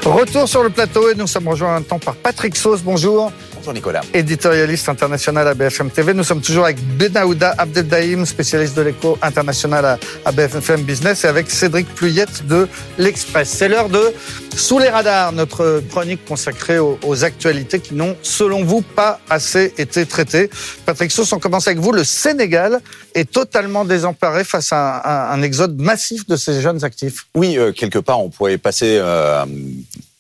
Retour sur le plateau et nous sommes rejoints un temps par Patrick Sauce. Bonjour. Bonjour Nicolas. Éditorialiste international à BFM TV. Nous sommes toujours avec Benaouda Abdeddaïm, spécialiste de l'éco international à BFM Business, et avec Cyrille Pluyette de L'Express. C'est l'heure de Sous les radars, notre chronique consacrée aux actualités qui n'ont, selon vous, pas assez été traitées. Patrick Sauce, on commence avec vous. Le Sénégal est totalement désemparé face à un exode massif de ses jeunes actifs. Oui, quelque part, on pourrait passer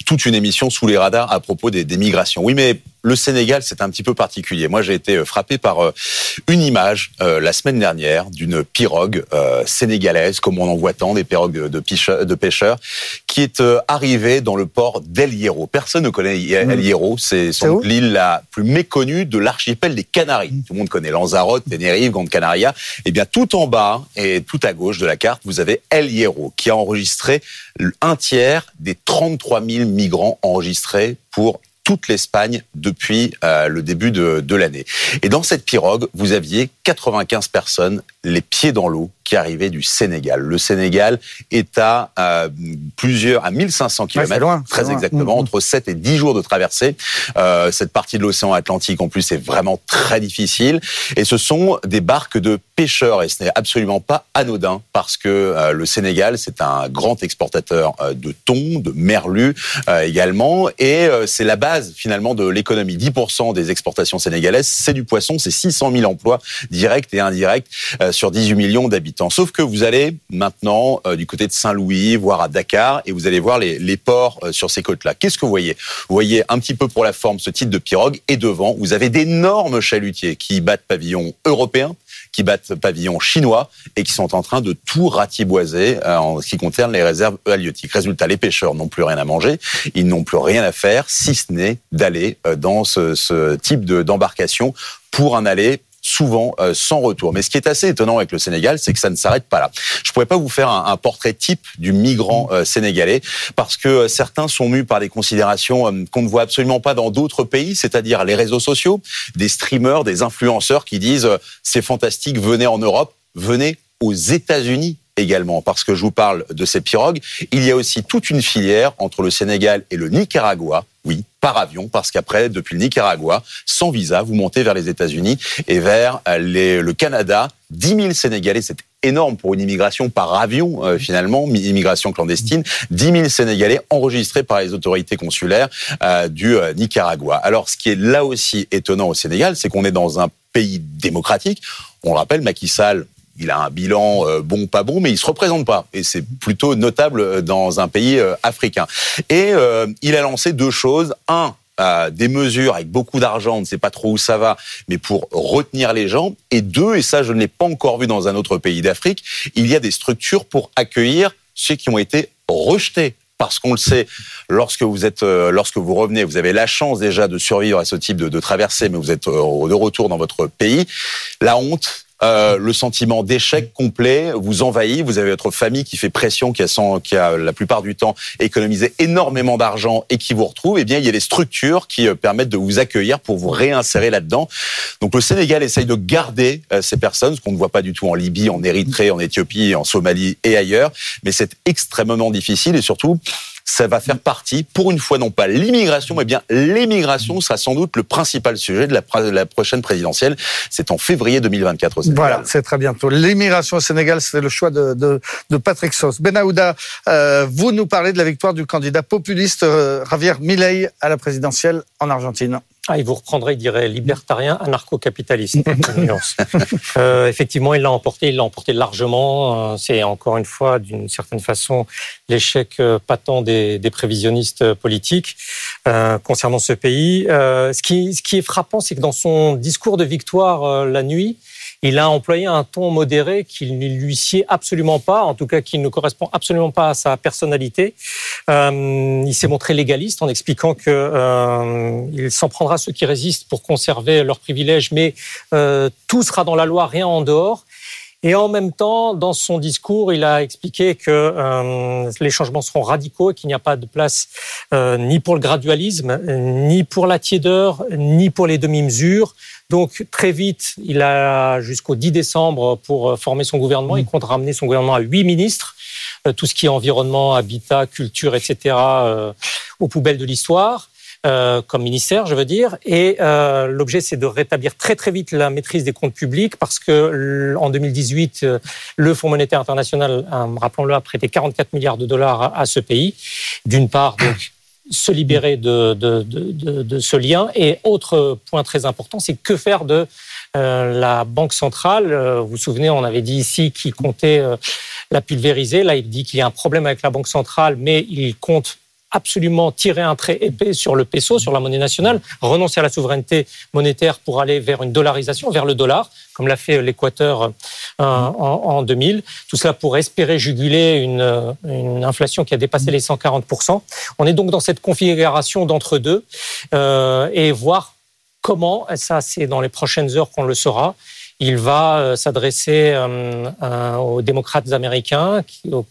toute une émission sous les radars à propos des migrations. Oui, mais le Sénégal, c'est un petit peu particulier. Moi, j'ai été frappé par une image la semaine dernière d'une pirogue sénégalaise, comme on en voit tant, des pirogues de pêcheurs, qui est arrivée dans le port d'El Hierro. Personne ne connaît El Hierro, c'est l'île la plus méconnue de l'archipel des Canaries. Tout le monde connaît Lanzarote, Tenerife, Grande Canaria. Eh bien, tout en bas et tout à gauche de la carte, vous avez El Hierro, qui a enregistré un tiers des 33 000 migrants enregistrés pour toute l'Espagne depuis le début de l'année. Et dans cette pirogue, vous aviez 95 personnes, les pieds dans l'eau, qui arrivaient du Sénégal. Le Sénégal est à 1500 km, ouais, c'est loin. Exactement, entre 7 et 10 jours de traversée. Cette partie de l'océan Atlantique, en plus, est vraiment très difficile. Et ce sont des barques de pêcheurs, et ce n'est absolument pas anodin, parce que le Sénégal, c'est un grand exportateur de thon, de merlu également, et c'est la base, finalement, de l'économie. 10% des exportations sénégalaises, c'est du poisson, c'est 600 000 emplois directs et indirects sur 18 millions d'habitants. Sauf que vous allez maintenant du côté de Saint-Louis, voire à Dakar, et vous allez voir les ports sur ces côtes-là. Qu'est-ce que vous voyez ? Vous voyez un petit peu pour la forme ce type de pirogue, et devant, vous avez d'énormes chalutiers qui battent pavillon européen, qui battent pavillon chinois et qui sont en train de tout ratiboiser en ce qui concerne les réserves halieutiques. Résultat, les pêcheurs n'ont plus rien à manger, ils n'ont plus rien à faire, si ce n'est d'aller dans ce type d'embarcation pour en aller souvent sans retour. Mais ce qui est assez étonnant avec le Sénégal, c'est que ça ne s'arrête pas là. Je ne pourrais pas vous faire un portrait type du migrant sénégalais, parce que certains sont mus par des considérations qu'on ne voit absolument pas dans d'autres pays, c'est-à-dire les réseaux sociaux, des streamers, des influenceurs qui disent « c'est fantastique, venez en Europe, venez aux États-Unis ». Également, parce que je vous parle de ces pirogues, il y a aussi toute une filière entre le Sénégal et le Nicaragua, oui, par avion, parce qu'après, depuis le Nicaragua, sans visa, vous montez vers les États-Unis et vers le Canada. 10 000 Sénégalais, c'est énorme pour une immigration par avion, finalement, immigration clandestine. 10 000 Sénégalais enregistrés par les autorités consulaires du Nicaragua. Alors, ce qui est là aussi étonnant au Sénégal, c'est qu'on est dans un pays démocratique. On le rappelle, Macky Sall il a un bilan bon, pas bon, mais il se représente pas. Et c'est plutôt notable dans un pays africain. Et il a lancé deux choses. Un, des mesures avec beaucoup d'argent, on ne sait pas trop où ça va, mais pour retenir les gens. Et deux, et ça je ne l'ai pas encore vu dans un autre pays d'Afrique, il y a des structures pour accueillir ceux qui ont été rejetés. Parce qu'on le sait, lorsque vous revenez, vous avez la chance déjà de survivre à ce type de traversée, mais vous êtes de retour dans votre pays. La honte, le sentiment d'échec complet vous envahit. Vous avez votre famille qui fait pression, qui a la plupart du temps économisé énormément d'argent et qui vous retrouve. Eh bien, il y a des structures qui permettent de vous accueillir pour vous réinsérer là-dedans. Donc, le Sénégal essaye de garder ces personnes, ce qu'on ne voit pas du tout en Libye, en Érythrée, en Éthiopie, en Somalie et ailleurs. Mais c'est extrêmement difficile et surtout, ça va faire partie, pour une fois non pas l'immigration, mais bien l'émigration sera sans doute le principal sujet de la prochaine présidentielle. C'est en février 2024 au Sénégal. Voilà, c'est très bientôt. L'émigration au Sénégal, c'est le choix de Patrick Sauce. Benaouda, vous nous parlez de la victoire du candidat populiste Javier Milei à la présidentielle en Argentine. Ah, il vous reprendrait, il dirait, libertarien, anarcho-capitaliste. Effectivement, il l'a emporté largement. C'est encore une fois, d'une certaine façon, l'échec patent des prévisionnistes politiques concernant ce pays. Ce qui est frappant, c'est que dans son discours de victoire la nuit, il a employé un ton modéré qui ne lui sied absolument pas, en tout cas qui ne correspond absolument pas à sa personnalité. Il s'est montré légaliste en expliquant qu'il s'en prendra ceux qui résistent pour conserver leurs privilèges, mais tout sera dans la loi, rien en dehors. Et en même temps, dans son discours, il a expliqué que les changements seront radicaux et qu'il n'y a pas de place ni pour le gradualisme, ni pour la tiédeur, ni pour les demi-mesures. Donc, très vite, il a jusqu'au 10 décembre pour former son gouvernement. Il compte ramener son gouvernement à 8 ministres, tout ce qui est environnement, habitat, culture, etc., aux poubelles de l'histoire. Comme ministère, je veux dire. Et l'objet, c'est de rétablir très très vite la maîtrise des comptes publics parce que en 2018, le Fonds monétaire international, rappelons-le, a prêté 44 milliards de dollars à ce pays. D'une part, donc, se libérer de ce lien. Et autre point très important, c'est que faire de la Banque centrale. Vous vous souvenez, on avait dit ici qu'il comptait la pulvériser. Là, il dit qu'il y a un problème avec la Banque centrale, mais il compte absolument tirer un trait épais sur le peso, sur la monnaie nationale, renoncer à la souveraineté monétaire pour aller vers une dollarisation, vers le dollar, comme l'a fait l'Équateur en 2000. Tout cela pour espérer juguler une inflation qui a dépassé les 140%. On est donc dans cette configuration d'entre-deux et voir comment, ça c'est dans les prochaines heures qu'on le saura, il va s'adresser aux démocrates américains,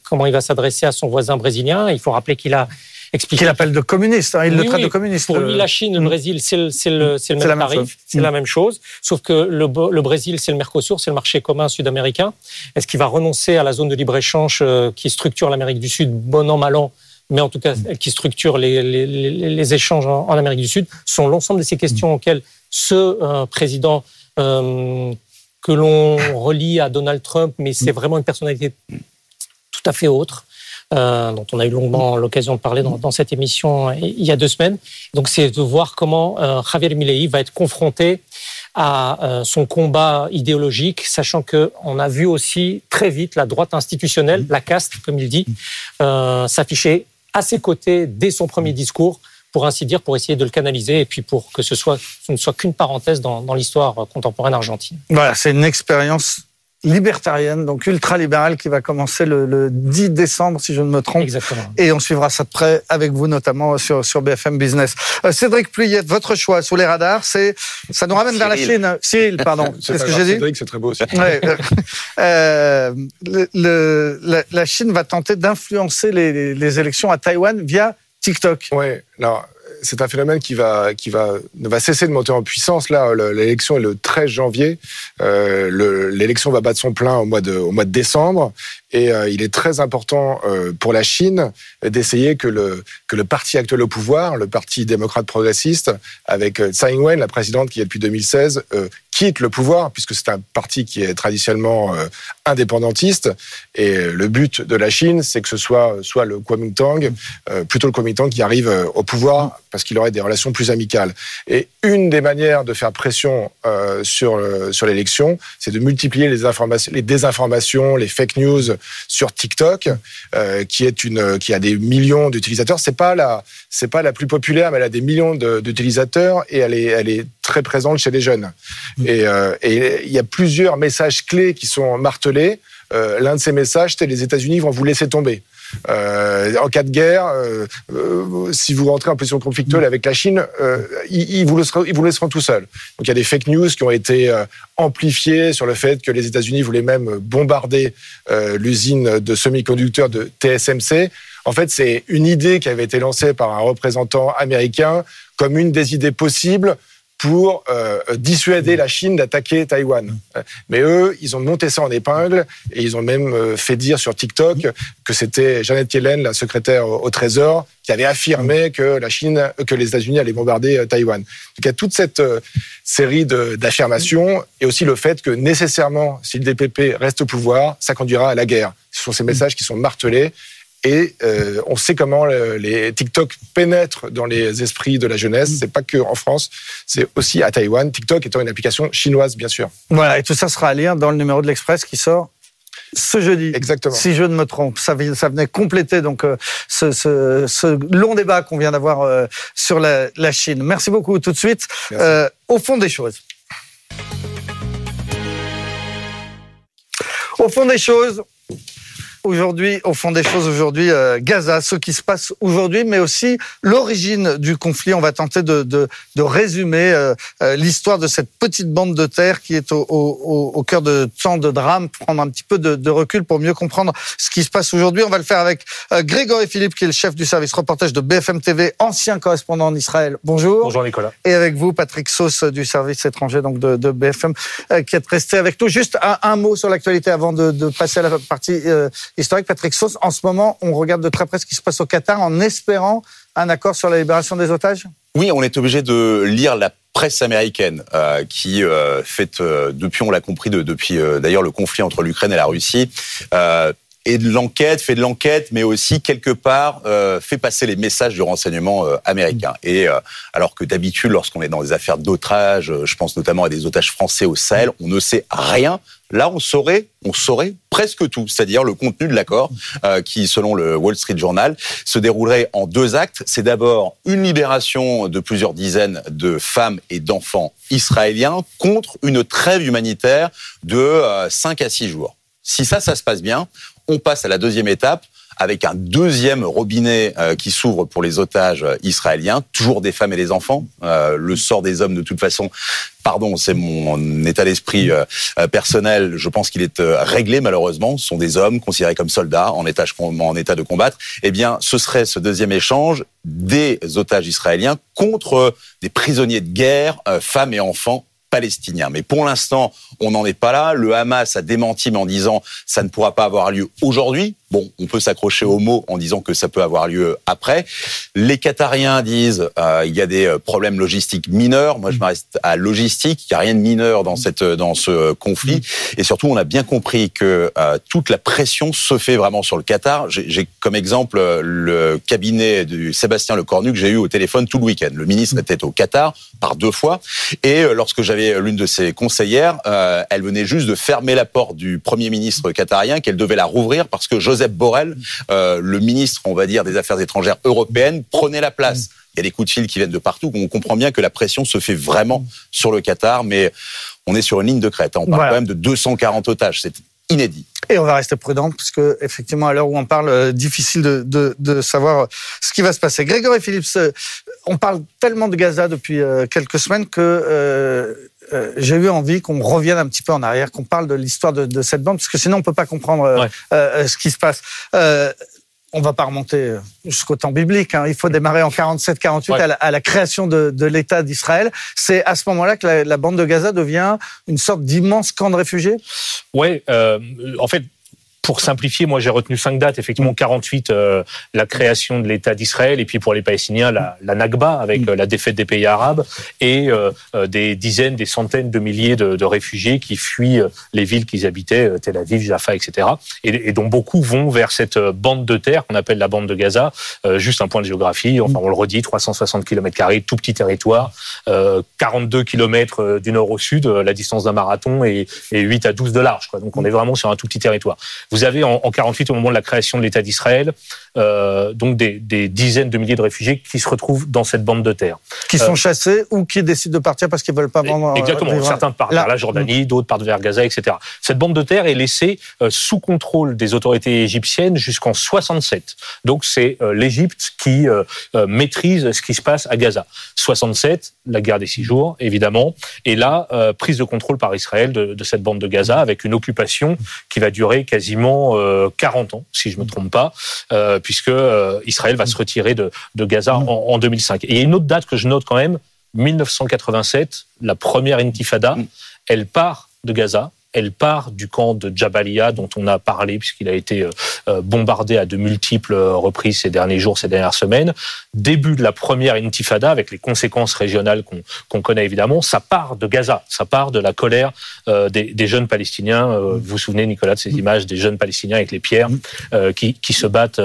comment il va s'adresser à son voisin brésilien. Il faut rappeler qu'il a expliqué. Qu'il appelle de communiste, hein, il le traite de communiste. Pour lui, la Chine, le Brésil, c'est le même tarif, c'est la même chose, sauf que le Brésil, c'est le Mercosur, c'est le marché commun sud-américain. Est-ce qu'il va renoncer à la zone de libre-échange qui structure l'Amérique du Sud, bon an, mal an, mais en tout cas qui structure les échanges en Amérique du Sud? Ce sont l'ensemble de ces questions auxquelles ce président que l'on relie à Donald Trump, mais c'est vraiment une personnalité tout à fait autre, dont on a eu longuement l'occasion de parler dans cette émission il y a 2 semaines. Donc c'est de voir comment Javier Milei va être confronté à son combat idéologique, sachant qu'on a vu aussi très vite la droite institutionnelle, la caste, comme il dit, s'afficher à ses côtés dès son premier discours, pour ainsi dire, pour essayer de le canaliser et puis pour que ce ne soit qu'une parenthèse dans l'histoire contemporaine argentine. Voilà, c'est une expérience libertarienne, donc ultra-libérale, qui va commencer le 10 décembre, si je ne me trompe. Exactement. Et on suivra ça de près avec vous, notamment sur BFM Business. Cédric Pluyette, votre choix sur les radars, ça nous ramène vers la Chine. Cyrille, pardon. Qu'est-ce que j'ai dit ? Cédric, c'est très beau aussi. Ouais. La Chine va tenter d'influencer les élections à Taïwan via TikTok. Ouais. Alors, c'est un phénomène qui ne va cesser de monter en puissance. Là, l'élection est le 13 janvier. L'élection va battre son plein au mois de décembre. et il est très important pour la Chine d'essayer que le parti actuel au pouvoir, le parti démocrate progressiste, avec Tsai Ing-wen, la présidente qui est depuis 2016, quitte le pouvoir, puisque c'est un parti qui est traditionnellement indépendantiste, et le but de la Chine, c'est que ce soit le Kuomintang, plutôt le Kuomintang qui arrive au pouvoir, parce qu'il aurait des relations plus amicales. Et une des manières de faire pression sur l'élection, c'est de multiplier les désinformations, les fake news sur TikTok, qui a des millions d'utilisateurs. C'est pas la plus populaire, mais elle a des millions d'utilisateurs, et elle est très présente chez les jeunes. Et il y a plusieurs messages clés qui sont martelés. L'un de ces messages, c'est les États-Unis vont vous laisser tomber. En cas de guerre, si vous rentrez en position conflictuelle avec la Chine, ils vous laisseront tout seul. Donc il y a des fake news qui ont été amplifiées sur le fait que les États-Unis voulaient même bombarder l'usine de semi-conducteurs de TSMC. En fait, c'est une idée qui avait été lancée par un représentant américain comme une des idées possibles pour dissuader la Chine d'attaquer Taïwan. Mais eux, ils ont monté ça en épingle, et ils ont même fait dire sur TikTok que c'était Janet Yellen, la secrétaire au Trésor, qui avait affirmé que les États-Unis allaient bombarder Taïwan. Donc il y a toute cette série d'affirmations, et aussi le fait que nécessairement, si le DPP reste au pouvoir, ça conduira à la guerre. Ce sont ces messages qui sont martelés. Et on sait comment les TikTok pénètrent dans les esprits de la jeunesse. C'est pas que en France, c'est aussi à Taïwan. TikTok étant une application chinoise, bien sûr. Voilà, et tout ça sera à lire dans le numéro de l'Express qui sort ce jeudi. Exactement. Si je ne me trompe, ça venait compléter donc ce long débat qu'on vient d'avoir sur la Chine. Merci beaucoup. Tout de suite, au fond des choses. Au fond des choses. Aujourd'hui, au fond des choses, Gaza, ce qui se passe aujourd'hui, mais aussi l'origine du conflit. On va tenter de résumer l'histoire de cette petite bande de terre qui est au cœur de tant de drames. Prendre un petit peu de recul pour mieux comprendre ce qui se passe aujourd'hui. On va le faire avec Grégory Philips, qui est le chef du service reportage de BFM TV, ancien correspondant en Israël. Bonjour. Bonjour Nicolas. Et avec vous, Patrick Sauce, du service étranger donc de BFM, qui est resté avec nous. Juste un mot sur l'actualité avant de passer à la partie historique. Patrick Sauce, en ce moment, on regarde de très près ce qui se passe au Qatar en espérant un accord sur la libération des otages ? Oui, on est obligé de lire la presse américaine qui fait, depuis, on l'a compris, depuis d'ailleurs le conflit entre l'Ukraine et la Russie, fait de l'enquête, mais aussi quelque part fait passer les messages du renseignement américain. Et alors que d'habitude, lorsqu'on est dans des affaires d'otages, je pense notamment à des otages français au Sahel, on ne sait rien. Là, on saurait presque tout, c'est-à-dire le contenu de l'accord qui, selon le Wall Street Journal, se déroulerait en deux actes. C'est d'abord une libération de plusieurs dizaines de femmes et d'enfants israéliens contre une trêve humanitaire de 5 à 6 jours. Si ça se passe bien, on passe à la deuxième étape, avec un deuxième robinet qui s'ouvre pour les otages israéliens, toujours des femmes et des enfants. Le sort des hommes, de toute façon, pardon, c'est mon état d'esprit personnel, je pense qu'il est réglé malheureusement. Ce sont des hommes considérés comme soldats, en état de combattre. Eh bien, ce serait ce deuxième échange des otages israéliens contre des prisonniers de guerre, femmes et enfants palestiniens. Mais pour l'instant, on n'en est pas là. Le Hamas a démenti, mais en disant « ça ne pourra pas avoir lieu aujourd'hui ». Bon, on peut s'accrocher aux mots en disant que ça peut avoir lieu après. Les Qatariens disent il y a des problèmes logistiques mineurs. Moi, je me reste à logistique. Il n'y a rien de mineur dans ce conflit. Et surtout, on a bien compris que toute la pression se fait vraiment sur le Qatar. J'ai comme exemple le cabinet de Sébastien Lecornu que j'ai eu au téléphone tout le week-end. Le ministre était au Qatar par deux fois. Et lorsque j'avais l'une de ses conseillères, elle venait juste de fermer la porte du Premier ministre qatarien, qu'elle devait la rouvrir parce que Joseph Borrell, le ministre, on va dire, des Affaires étrangères européennes, prenait la place. Il y a des coups de fil qui viennent de partout. On comprend bien que la pression se fait vraiment sur le Qatar, mais on est sur une ligne de crête. On parle quand même de 240 otages. C'est inédit. Et on va rester prudent, puisque effectivement, à l'heure où on parle, difficile de savoir ce qui va se passer. Grégory Philips, on parle tellement de Gaza depuis quelques semaines que j'ai eu envie qu'on revienne un petit peu en arrière, qu'on parle de l'histoire de cette bande, parce que sinon on ne peut pas comprendre ce qui se passe. On ne va pas remonter jusqu'au temps biblique. Il faut démarrer en 47-48 à la création de l'État d'Israël. C'est à ce moment-là que la bande de Gaza devient une sorte d'immense camp de réfugiés ? Oui, en fait, Pour simplifier, moi j'ai retenu 5 dates, effectivement 48, la création de l'État d'Israël, et puis pour les Palestiniens, la Nakba, avec la défaite des pays arabes, et des dizaines, des centaines de milliers de réfugiés qui fuient les villes qu'ils habitaient, Tel Aviv, Jaffa, etc. Et dont beaucoup vont vers cette bande de terre qu'on appelle la bande de Gaza, juste un point de géographie, enfin on le redit, 360 km², tout petit territoire, 42 km du nord au sud, la distance d'un marathon, et 8 à 12 de large, quoi. Donc on est vraiment sur un tout petit territoire. Vous avez en 48, au moment de la création de l'État d'Israël, donc des dizaines de milliers de réfugiés qui se retrouvent dans cette bande de terre. Qui sont chassés ou qui décident de partir parce qu'ils ne veulent pas vendre... Exactement, certains partent vers la Jordanie, d'autres partent vers Gaza, etc. Cette bande de terre est laissée sous contrôle des autorités égyptiennes jusqu'en 67. Donc c'est l'Égypte qui maîtrise ce qui se passe à Gaza. 67, la guerre des 6 jours, évidemment, et là, prise de contrôle par Israël de cette bande de Gaza, avec une occupation qui va durer quasiment 40 ans, si je ne me trompe pas, puisque Israël va se retirer de Gaza en 2005. Et il y a une autre date que je note quand même, 1987, la première intifada, elle part de Gaza, elle part du camp de Jabalia, dont on a parlé, puisqu'il a été bombardé à de multiples reprises ces derniers jours, ces dernières semaines. Début de la première intifada, avec les conséquences régionales qu'on connaît évidemment, ça part de Gaza, ça part de la colère des jeunes Palestiniens. Vous vous souvenez, Nicolas, de ces images des jeunes Palestiniens avec les pierres qui se battent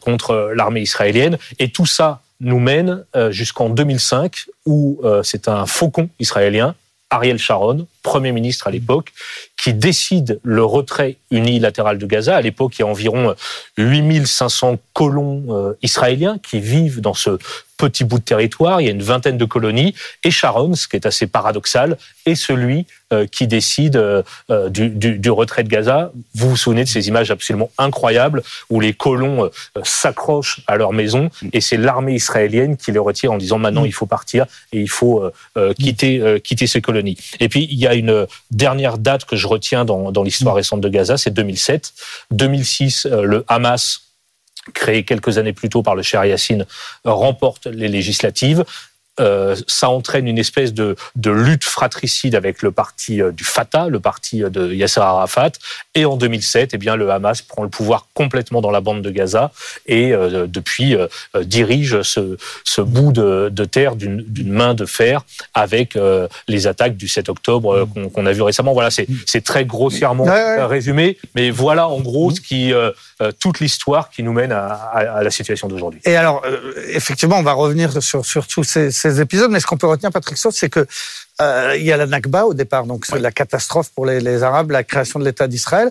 contre l'armée israélienne. Et tout ça nous mène jusqu'en 2005, où c'est un faucon israélien, Ariel Sharon, Premier ministre à l'époque, qui décide le retrait unilatéral de Gaza. À l'époque, il y a environ 8500 colons israéliens qui vivent dans ce petit bout de territoire. Il y a une vingtaine de colonies. Et Sharon, ce qui est assez paradoxal, est celui qui décide du retrait de Gaza. Vous vous souvenez de ces images absolument incroyables où les colons s'accrochent à leur maison et c'est l'armée israélienne qui les retire en disant maintenant il faut partir et il faut quitter ces colonies. Et puis il y a une dernière date que je retiens dans l'histoire récente de Gaza, c'est 2007. 2006, le Hamas, créé quelques années plus tôt par le Cher Yassine, remporte les législatives. Ça entraîne une espèce de lutte fratricide avec le parti du Fatah, le parti de Yasser Arafat. Et en 2007, eh bien, le Hamas prend le pouvoir complètement dans la bande de Gaza et depuis dirige ce bout de terre d'une main de fer avec les attaques du 7 octobre qu'on a vu récemment. Voilà, c'est très grossièrement résumé, mais voilà en gros ce qui, toute l'histoire qui nous mène à la situation d'aujourd'hui. Et alors, effectivement, on va revenir sur tous ces épisodes, mais ce qu'on peut retenir, Patrick Sauce, c'est que il y a la Nakba au départ, donc c'est la catastrophe pour les Arabes, la création de l'État d'Israël.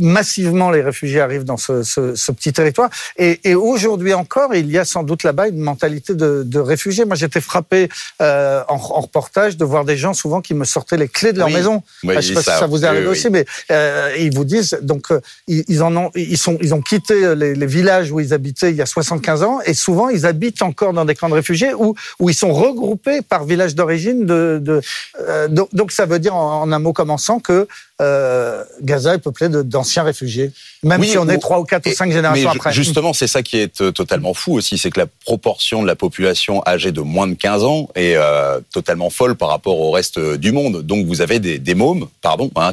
Massivement, les réfugiés arrivent dans ce petit territoire. Et aujourd'hui encore, il y a sans doute là-bas une mentalité de réfugiés. Moi, j'étais frappé en reportage de voir des gens souvent qui me sortaient les clés de leur maison. Oui, je ne sais pas si ça vous arrive aussi, mais ils vous disent donc ils ont quitté les villages où ils habitaient il y a 75 ans et souvent ils habitent encore dans des camps de réfugiés où ils sont regroupés par village d'origine. Donc ça veut dire en un mot commençant que Gaza est peuplé d'anciens réfugiés, même si on est 3 ou 4 ou 5 générations après. Justement, c'est ça qui est totalement fou aussi, c'est que la proportion de la population âgée de moins de 15 ans est totalement folle par rapport au reste du monde. Donc vous avez des mômes,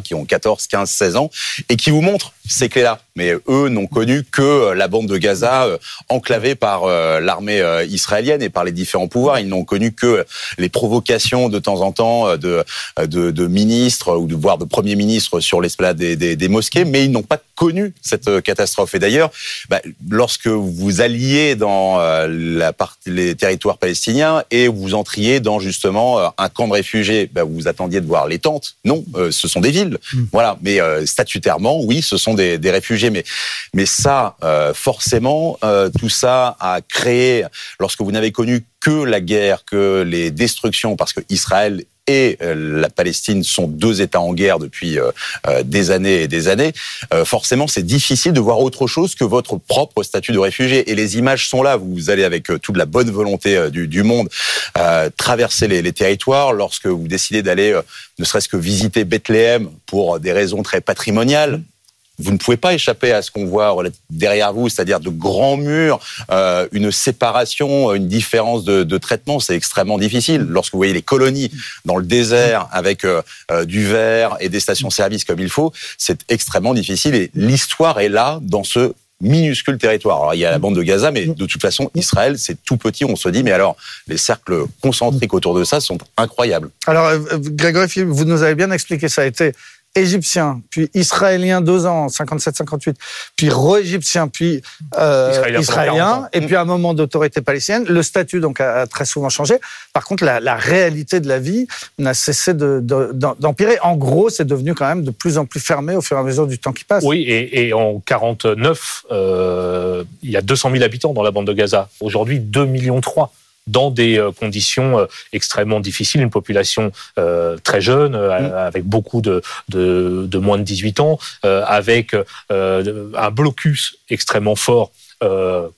qui ont 14, 15, 16 ans, et qui vous montrent ces clés-là. Mais eux n'ont connu que la bande de Gaza enclavée par l'armée israélienne et par les différents pouvoirs. Ils n'ont connu que les provocations de temps en temps de ministres, ou voire de premiers ministres sur l'esplanade des mosquées, mais ils n'ont pas connu cette catastrophe. Et d'ailleurs, lorsque vous alliez dans les territoires palestiniens et vous entriez dans justement un camp de réfugiés, vous vous attendiez de voir les tentes. Non, ce sont des villes. Voilà, mais statutairement, oui, ce sont des réfugiés. Mais ça, forcément, tout ça a créé, lorsque vous n'avez connu que la guerre, que les destructions, parce que Israël et la Palestine sont 2 États en guerre depuis des années et des années, forcément c'est difficile de voir autre chose que votre propre statut de réfugié. Et les images sont là, vous allez avec toute la bonne volonté du monde traverser les territoires, lorsque vous décidez d'aller ne serait-ce que visiter Bethléem pour des raisons très patrimoniales, Vous ne pouvez pas échapper à ce qu'on voit derrière vous, c'est-à-dire de grands murs, une séparation, une différence de traitement. C'est extrêmement difficile. Lorsque vous voyez les colonies dans le désert avec du verre et des stations-service comme il faut, c'est extrêmement difficile. Et l'histoire est là dans ce minuscule territoire. Alors, il y a la bande de Gaza, mais de toute façon, Israël, c'est tout petit. On se dit, mais alors, les cercles concentriques autour de ça sont incroyables. Alors, Grégory Philips, vous nous avez bien expliqué, ça a été égyptien, puis israélien 2 ans, 57-58, puis re-égyptien, puis israélien, et puis à un moment d'autorité palestinienne. Le statut donc a très souvent changé. Par contre, la réalité de la vie n'a cessé d'empirer. En gros, c'est devenu quand même de plus en plus fermé au fur et à mesure du temps qui passe. Oui, et en 49, il y a 200 000 habitants dans la bande de Gaza. Aujourd'hui, 2,3 millions. Dans des conditions extrêmement difficiles, une population très jeune, avec beaucoup de moins de 18 ans, avec un blocus extrêmement fort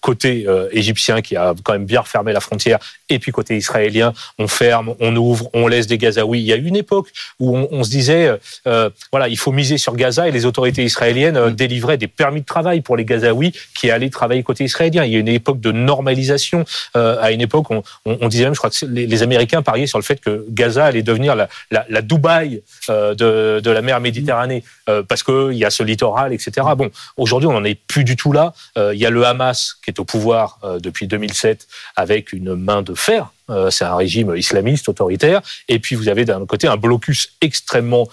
côté égyptien qui a quand même bien refermé la frontière, et puis côté israélien, on ferme, on ouvre, on laisse des Gazaouis. Il y a eu une époque où on se disait, voilà, il faut miser sur Gaza, et les autorités israéliennes délivraient des permis de travail pour les Gazaouis qui allaient travailler côté israélien. Il y a eu une époque de normalisation. À une époque, on disait même, je crois que les Américains pariaient sur le fait que Gaza allait devenir la Dubaï de la mer Méditerranée, parce qu'il y a ce littoral, etc. Bon, aujourd'hui, on n'en est plus du tout là. Il y a le Hamas qui est au pouvoir depuis 2007 avec une main de fer. C'est un régime islamiste, autoritaire. Et puis vous avez d'un côté un blocus extrêmement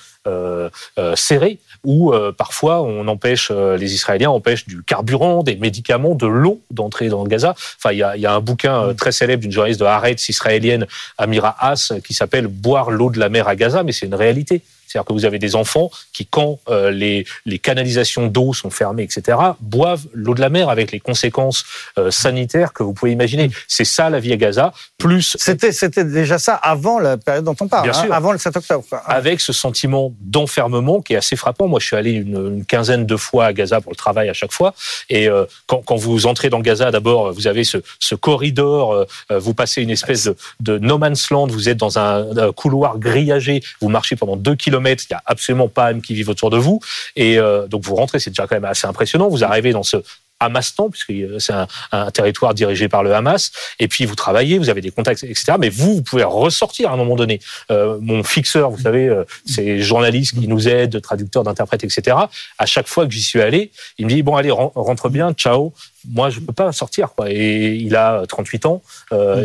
serré où parfois on empêche, les Israéliens empêchent du carburant, des médicaments, de l'eau d'entrer dans Gaza. Enfin, il y a un bouquin très célèbre d'une journaliste de Haaretz israélienne, Amira Haas, qui s'appelle « Boire l'eau de la mer à Gaza », mais c'est une réalité. C'est-à-dire que vous avez des enfants qui, quand les canalisations d'eau sont fermées, etc., boivent l'eau de la mer avec les conséquences sanitaires que vous pouvez imaginer. C'est ça la vie à Gaza. Plus c'était déjà ça avant la période dont on parle, bien sûr, avant le 7 octobre. Enfin, avec ce sentiment d'enfermement qui est assez frappant. Moi, je suis allé une quinzaine de fois à Gaza pour le travail à chaque fois. Et quand vous entrez dans Gaza, d'abord, vous avez ce corridor, vous passez une espèce de no man's land, vous êtes dans un couloir grillagé, vous marchez pendant 2 kilomètres, il n'y a absolument pas âme qui vive autour de vous. Et donc vous rentrez, c'est déjà quand même assez impressionnant. Vous arrivez dans ce Hamas-Tan, puisque c'est un territoire dirigé par le Hamas, et puis vous travaillez, vous avez des contacts, etc. Mais vous pouvez ressortir à un moment donné. Mon fixeur, vous savez, ces journalistes qui nous aident, traducteurs, d'interprètes, etc. À chaque fois que j'y suis allé, il me dit « Bon, allez, rentre bien, ciao ». Moi, je ne peux pas sortir, quoi. Et il a 38 ans.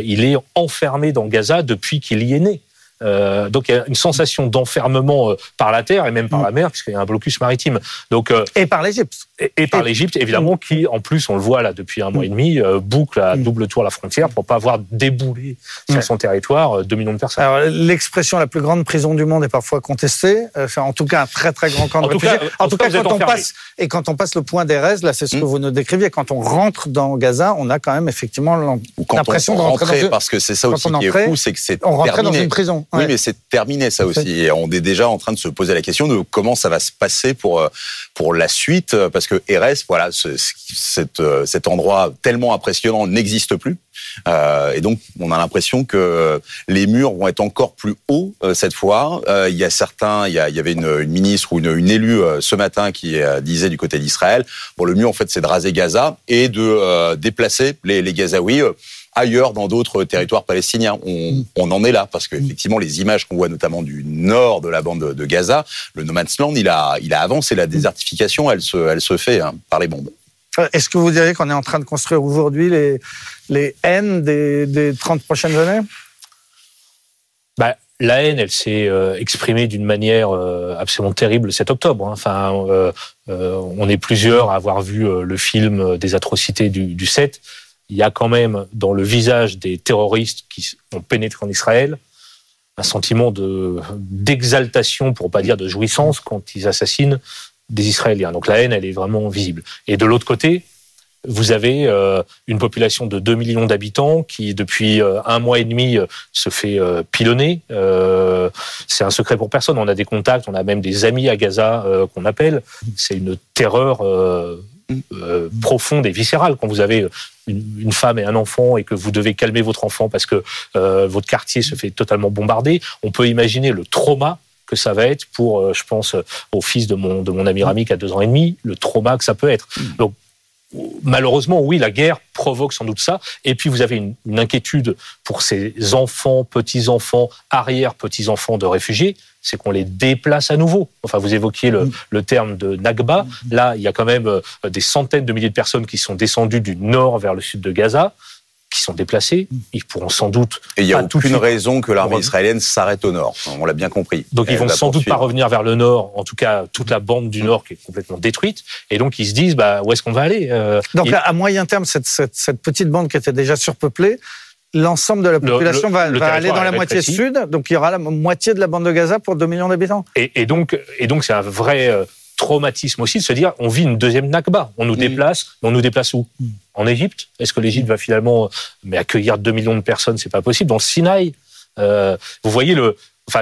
Il est enfermé dans Gaza depuis qu'il y est né. Donc il y a une sensation d'enfermement par la terre et même par la mer, puisqu'il y a un blocus maritime. Donc, et par l'Égypte. Et par l'Égypte, évidemment, qui, en plus, on le voit là depuis un mois et demi, boucle à double tour la frontière pour ne pas voir débouler sur son territoire 2 millions de personnes. Alors, l'expression « la plus grande prison du monde » est parfois contestée. Enfin, en tout cas, un très très grand camp de réfugiés. En tout cas, quand on passe le point d'Erez, là, c'est ce que vous nous décriviez. Quand on rentre dans Gaza, on a quand même effectivement l'impression de rentrer dans, parce que c'est ça aussi qui est fou, c'est que c'est terminé. Dans une prison. Oui, mais c'est terminé, ça aussi. Et on est déjà en train de se poser la question de comment ça va se passer pour la suite, parce que Erez, voilà, cet endroit tellement impressionnant n'existe plus. Et donc, on a l'impression que les murs vont être encore plus hauts cette fois. Il y avait une ministre ou une élue ce matin qui disait du côté d'Israël, bon, le mieux en fait, c'est de raser Gaza et de déplacer les Gazaouis ailleurs, dans d'autres territoires palestiniens. On en est là, parce qu'effectivement, les images qu'on voit notamment du nord de la bande de Gaza, le No Man's Land, il a avancé. La désertification, elle se fait par les bombes. Est-ce que vous diriez qu'on est en train de construire aujourd'hui les haines des 30 prochaines années ? La haine, elle s'est exprimée d'une manière absolument terrible le 7 octobre. Enfin, on est plusieurs à avoir vu le film des atrocités du 7. Il y a quand même dans le visage des terroristes qui ont pénétré en Israël un sentiment d'exaltation, pour ne pas dire de jouissance, quand ils assassinent des Israéliens. Donc la haine, elle est vraiment visible. Et de l'autre côté, vous avez une population de 2 millions d'habitants qui, depuis un mois et demi, se fait pilonner. C'est un secret pour personne. On a des contacts, on a même des amis à Gaza qu'on appelle. C'est une terreur profonde et viscérale quand vous avez une femme et un enfant et que vous devez calmer votre enfant parce que votre quartier se fait totalement bombarder. On peut imaginer le trauma que ça va être pour, je pense, au fils de mon ami Rami qui a 2 ans et demi, le trauma que ça peut être. Donc, malheureusement, oui, la guerre provoque sans doute ça. Et puis, vous avez une inquiétude pour ces enfants, petits-enfants, arrière-petits-enfants de réfugiés, c'est qu'on les déplace à nouveau. Enfin, vous évoquiez le terme de Nakba. Là, il y a quand même des centaines de milliers de personnes qui sont descendues du nord vers le sud de Gaza, qui sont déplacés, ils pourront sans doute... Et il n'y a aucune raison que l'armée israélienne s'arrête au nord, on l'a bien compris. Donc ils ne vont sans doute pas revenir vers le nord, en tout cas toute la bande du nord qui est complètement détruite, et donc ils se disent, où est-ce qu'on va aller Donc là, à moyen terme, cette petite bande qui était déjà surpeuplée, l'ensemble de la population va aller dans la moitié sud, donc il y aura la moitié de la bande de Gaza pour 2 millions d'habitants. Et donc c'est un vrai... traumatisme aussi de se dire on vit une deuxième Nakba, on nous déplace, mais on nous déplace où ? En Égypte ? Est-ce que l'Égypte va finalement accueillir 2 millions de personnes ? C'est pas possible. Dans le Sinaï, vous voyez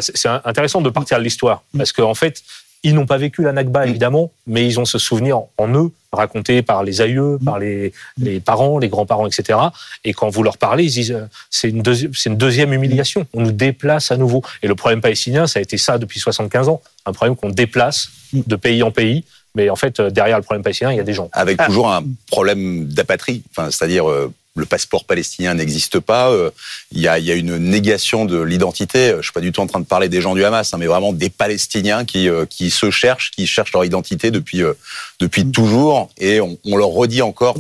c'est intéressant de partir de l'histoire parce qu'en fait ils n'ont pas vécu la Nakba évidemment, mais ils ont ce souvenir en eux raconté par les aïeux, par les parents, les grands-parents, etc. Et quand vous leur parlez, ils disent c'est une deuxième humiliation. On nous déplace à nouveau. Et le problème palestinien, ça a été ça depuis 75 ans. Un problème qu'on déplace de pays en pays, mais en fait, derrière le problème palestinien, il y a des gens. Avec toujours un problème d'apatrie, c'est-à-dire le passeport palestinien n'existe pas, il y a une négation de l'identité, je ne suis pas du tout en train de parler des gens du Hamas, mais vraiment des Palestiniens qui se cherchent, qui cherchent leur identité depuis toujours, et on leur redit encore,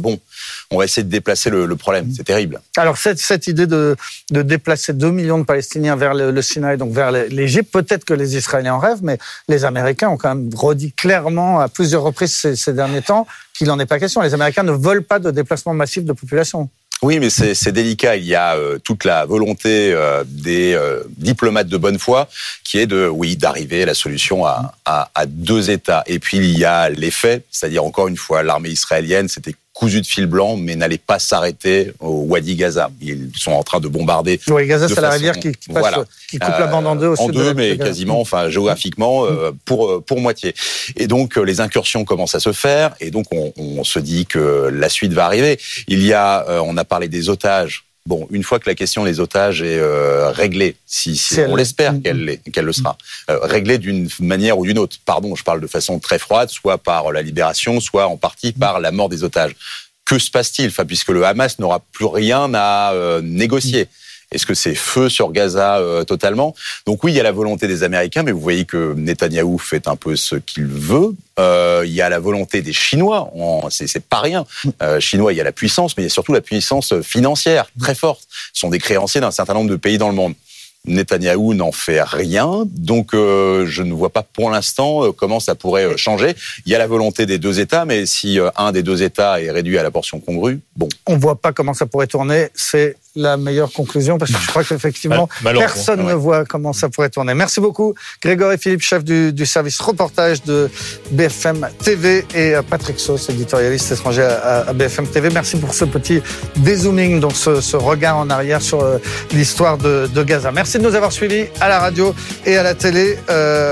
on va essayer de déplacer le problème, c'est terrible. Alors cette idée de déplacer 2 millions de Palestiniens vers le Sinaï, donc vers l'Égypte, peut-être que les Israéliens en rêvent, mais les Américains ont quand même redit clairement à plusieurs reprises ces derniers temps qu'il n'en est pas question. Les Américains ne veulent pas de déplacement massif de population. Oui, mais c'est délicat. Il y a toute la volonté des diplomates de bonne foi qui est d'arriver à la solution à 2 États. Et puis il y a les faits, c'est-à-dire encore une fois l'armée israélienne, c'était cousu de fil blanc, mais n'allait pas s'arrêter au Wadi Gaza. Ils sont en train de bombarder. Oui, Gaza, c'est la rivière qui passe, qui coupe la bande en deux au sud de Gaza. En deux, mais quasiment, géographiquement, pour moitié. Et donc, les incursions commencent à se faire, et donc on se dit que la suite va arriver. Il y a, on a parlé des otages. Une fois que la question des otages est réglée, si on l'espère qu'elle le sera, réglée d'une manière ou d'une autre, je parle de façon très froide, soit par la libération, soit en partie par la mort des otages. Que se passe-t-il puisque le Hamas n'aura plus rien à négocier? Est-ce que c'est feu sur Gaza totalement? Donc oui, il y a la volonté des Américains, mais vous voyez que Netanyahou fait un peu ce qu'il veut. Il y a la volonté des Chinois, c'est pas rien. Chinois, il y a la puissance, mais il y a surtout la puissance financière, très forte. Ce sont des créanciers d'un certain nombre de pays dans le monde. Netanyahou n'en fait rien, donc je ne vois pas pour l'instant comment ça pourrait changer. Il y a la volonté des 2 États, mais si un des 2 États est réduit à la portion congrue, on ne voit pas comment ça pourrait tourner, c'est la meilleure conclusion, parce que je crois qu'effectivement, personne ne voit comment ça pourrait tourner. Merci beaucoup, Grégory Philips, chef du service reportage de BFM TV, et Patrick Sauce, éditorialiste étranger à BFM TV. Merci pour ce petit dézooming, donc ce regard en arrière sur l'histoire de Gaza. Merci de nous avoir suivis à la radio et à la télé,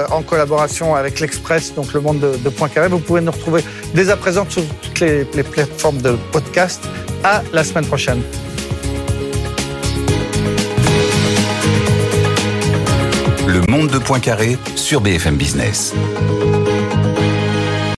en collaboration avec L'Express, donc le monde de Poincaré. Vous pouvez nous retrouver dès à présent sur toutes les plateformes de podcast. À la semaine prochaine. Le monde de Poincaré sur BFM Business.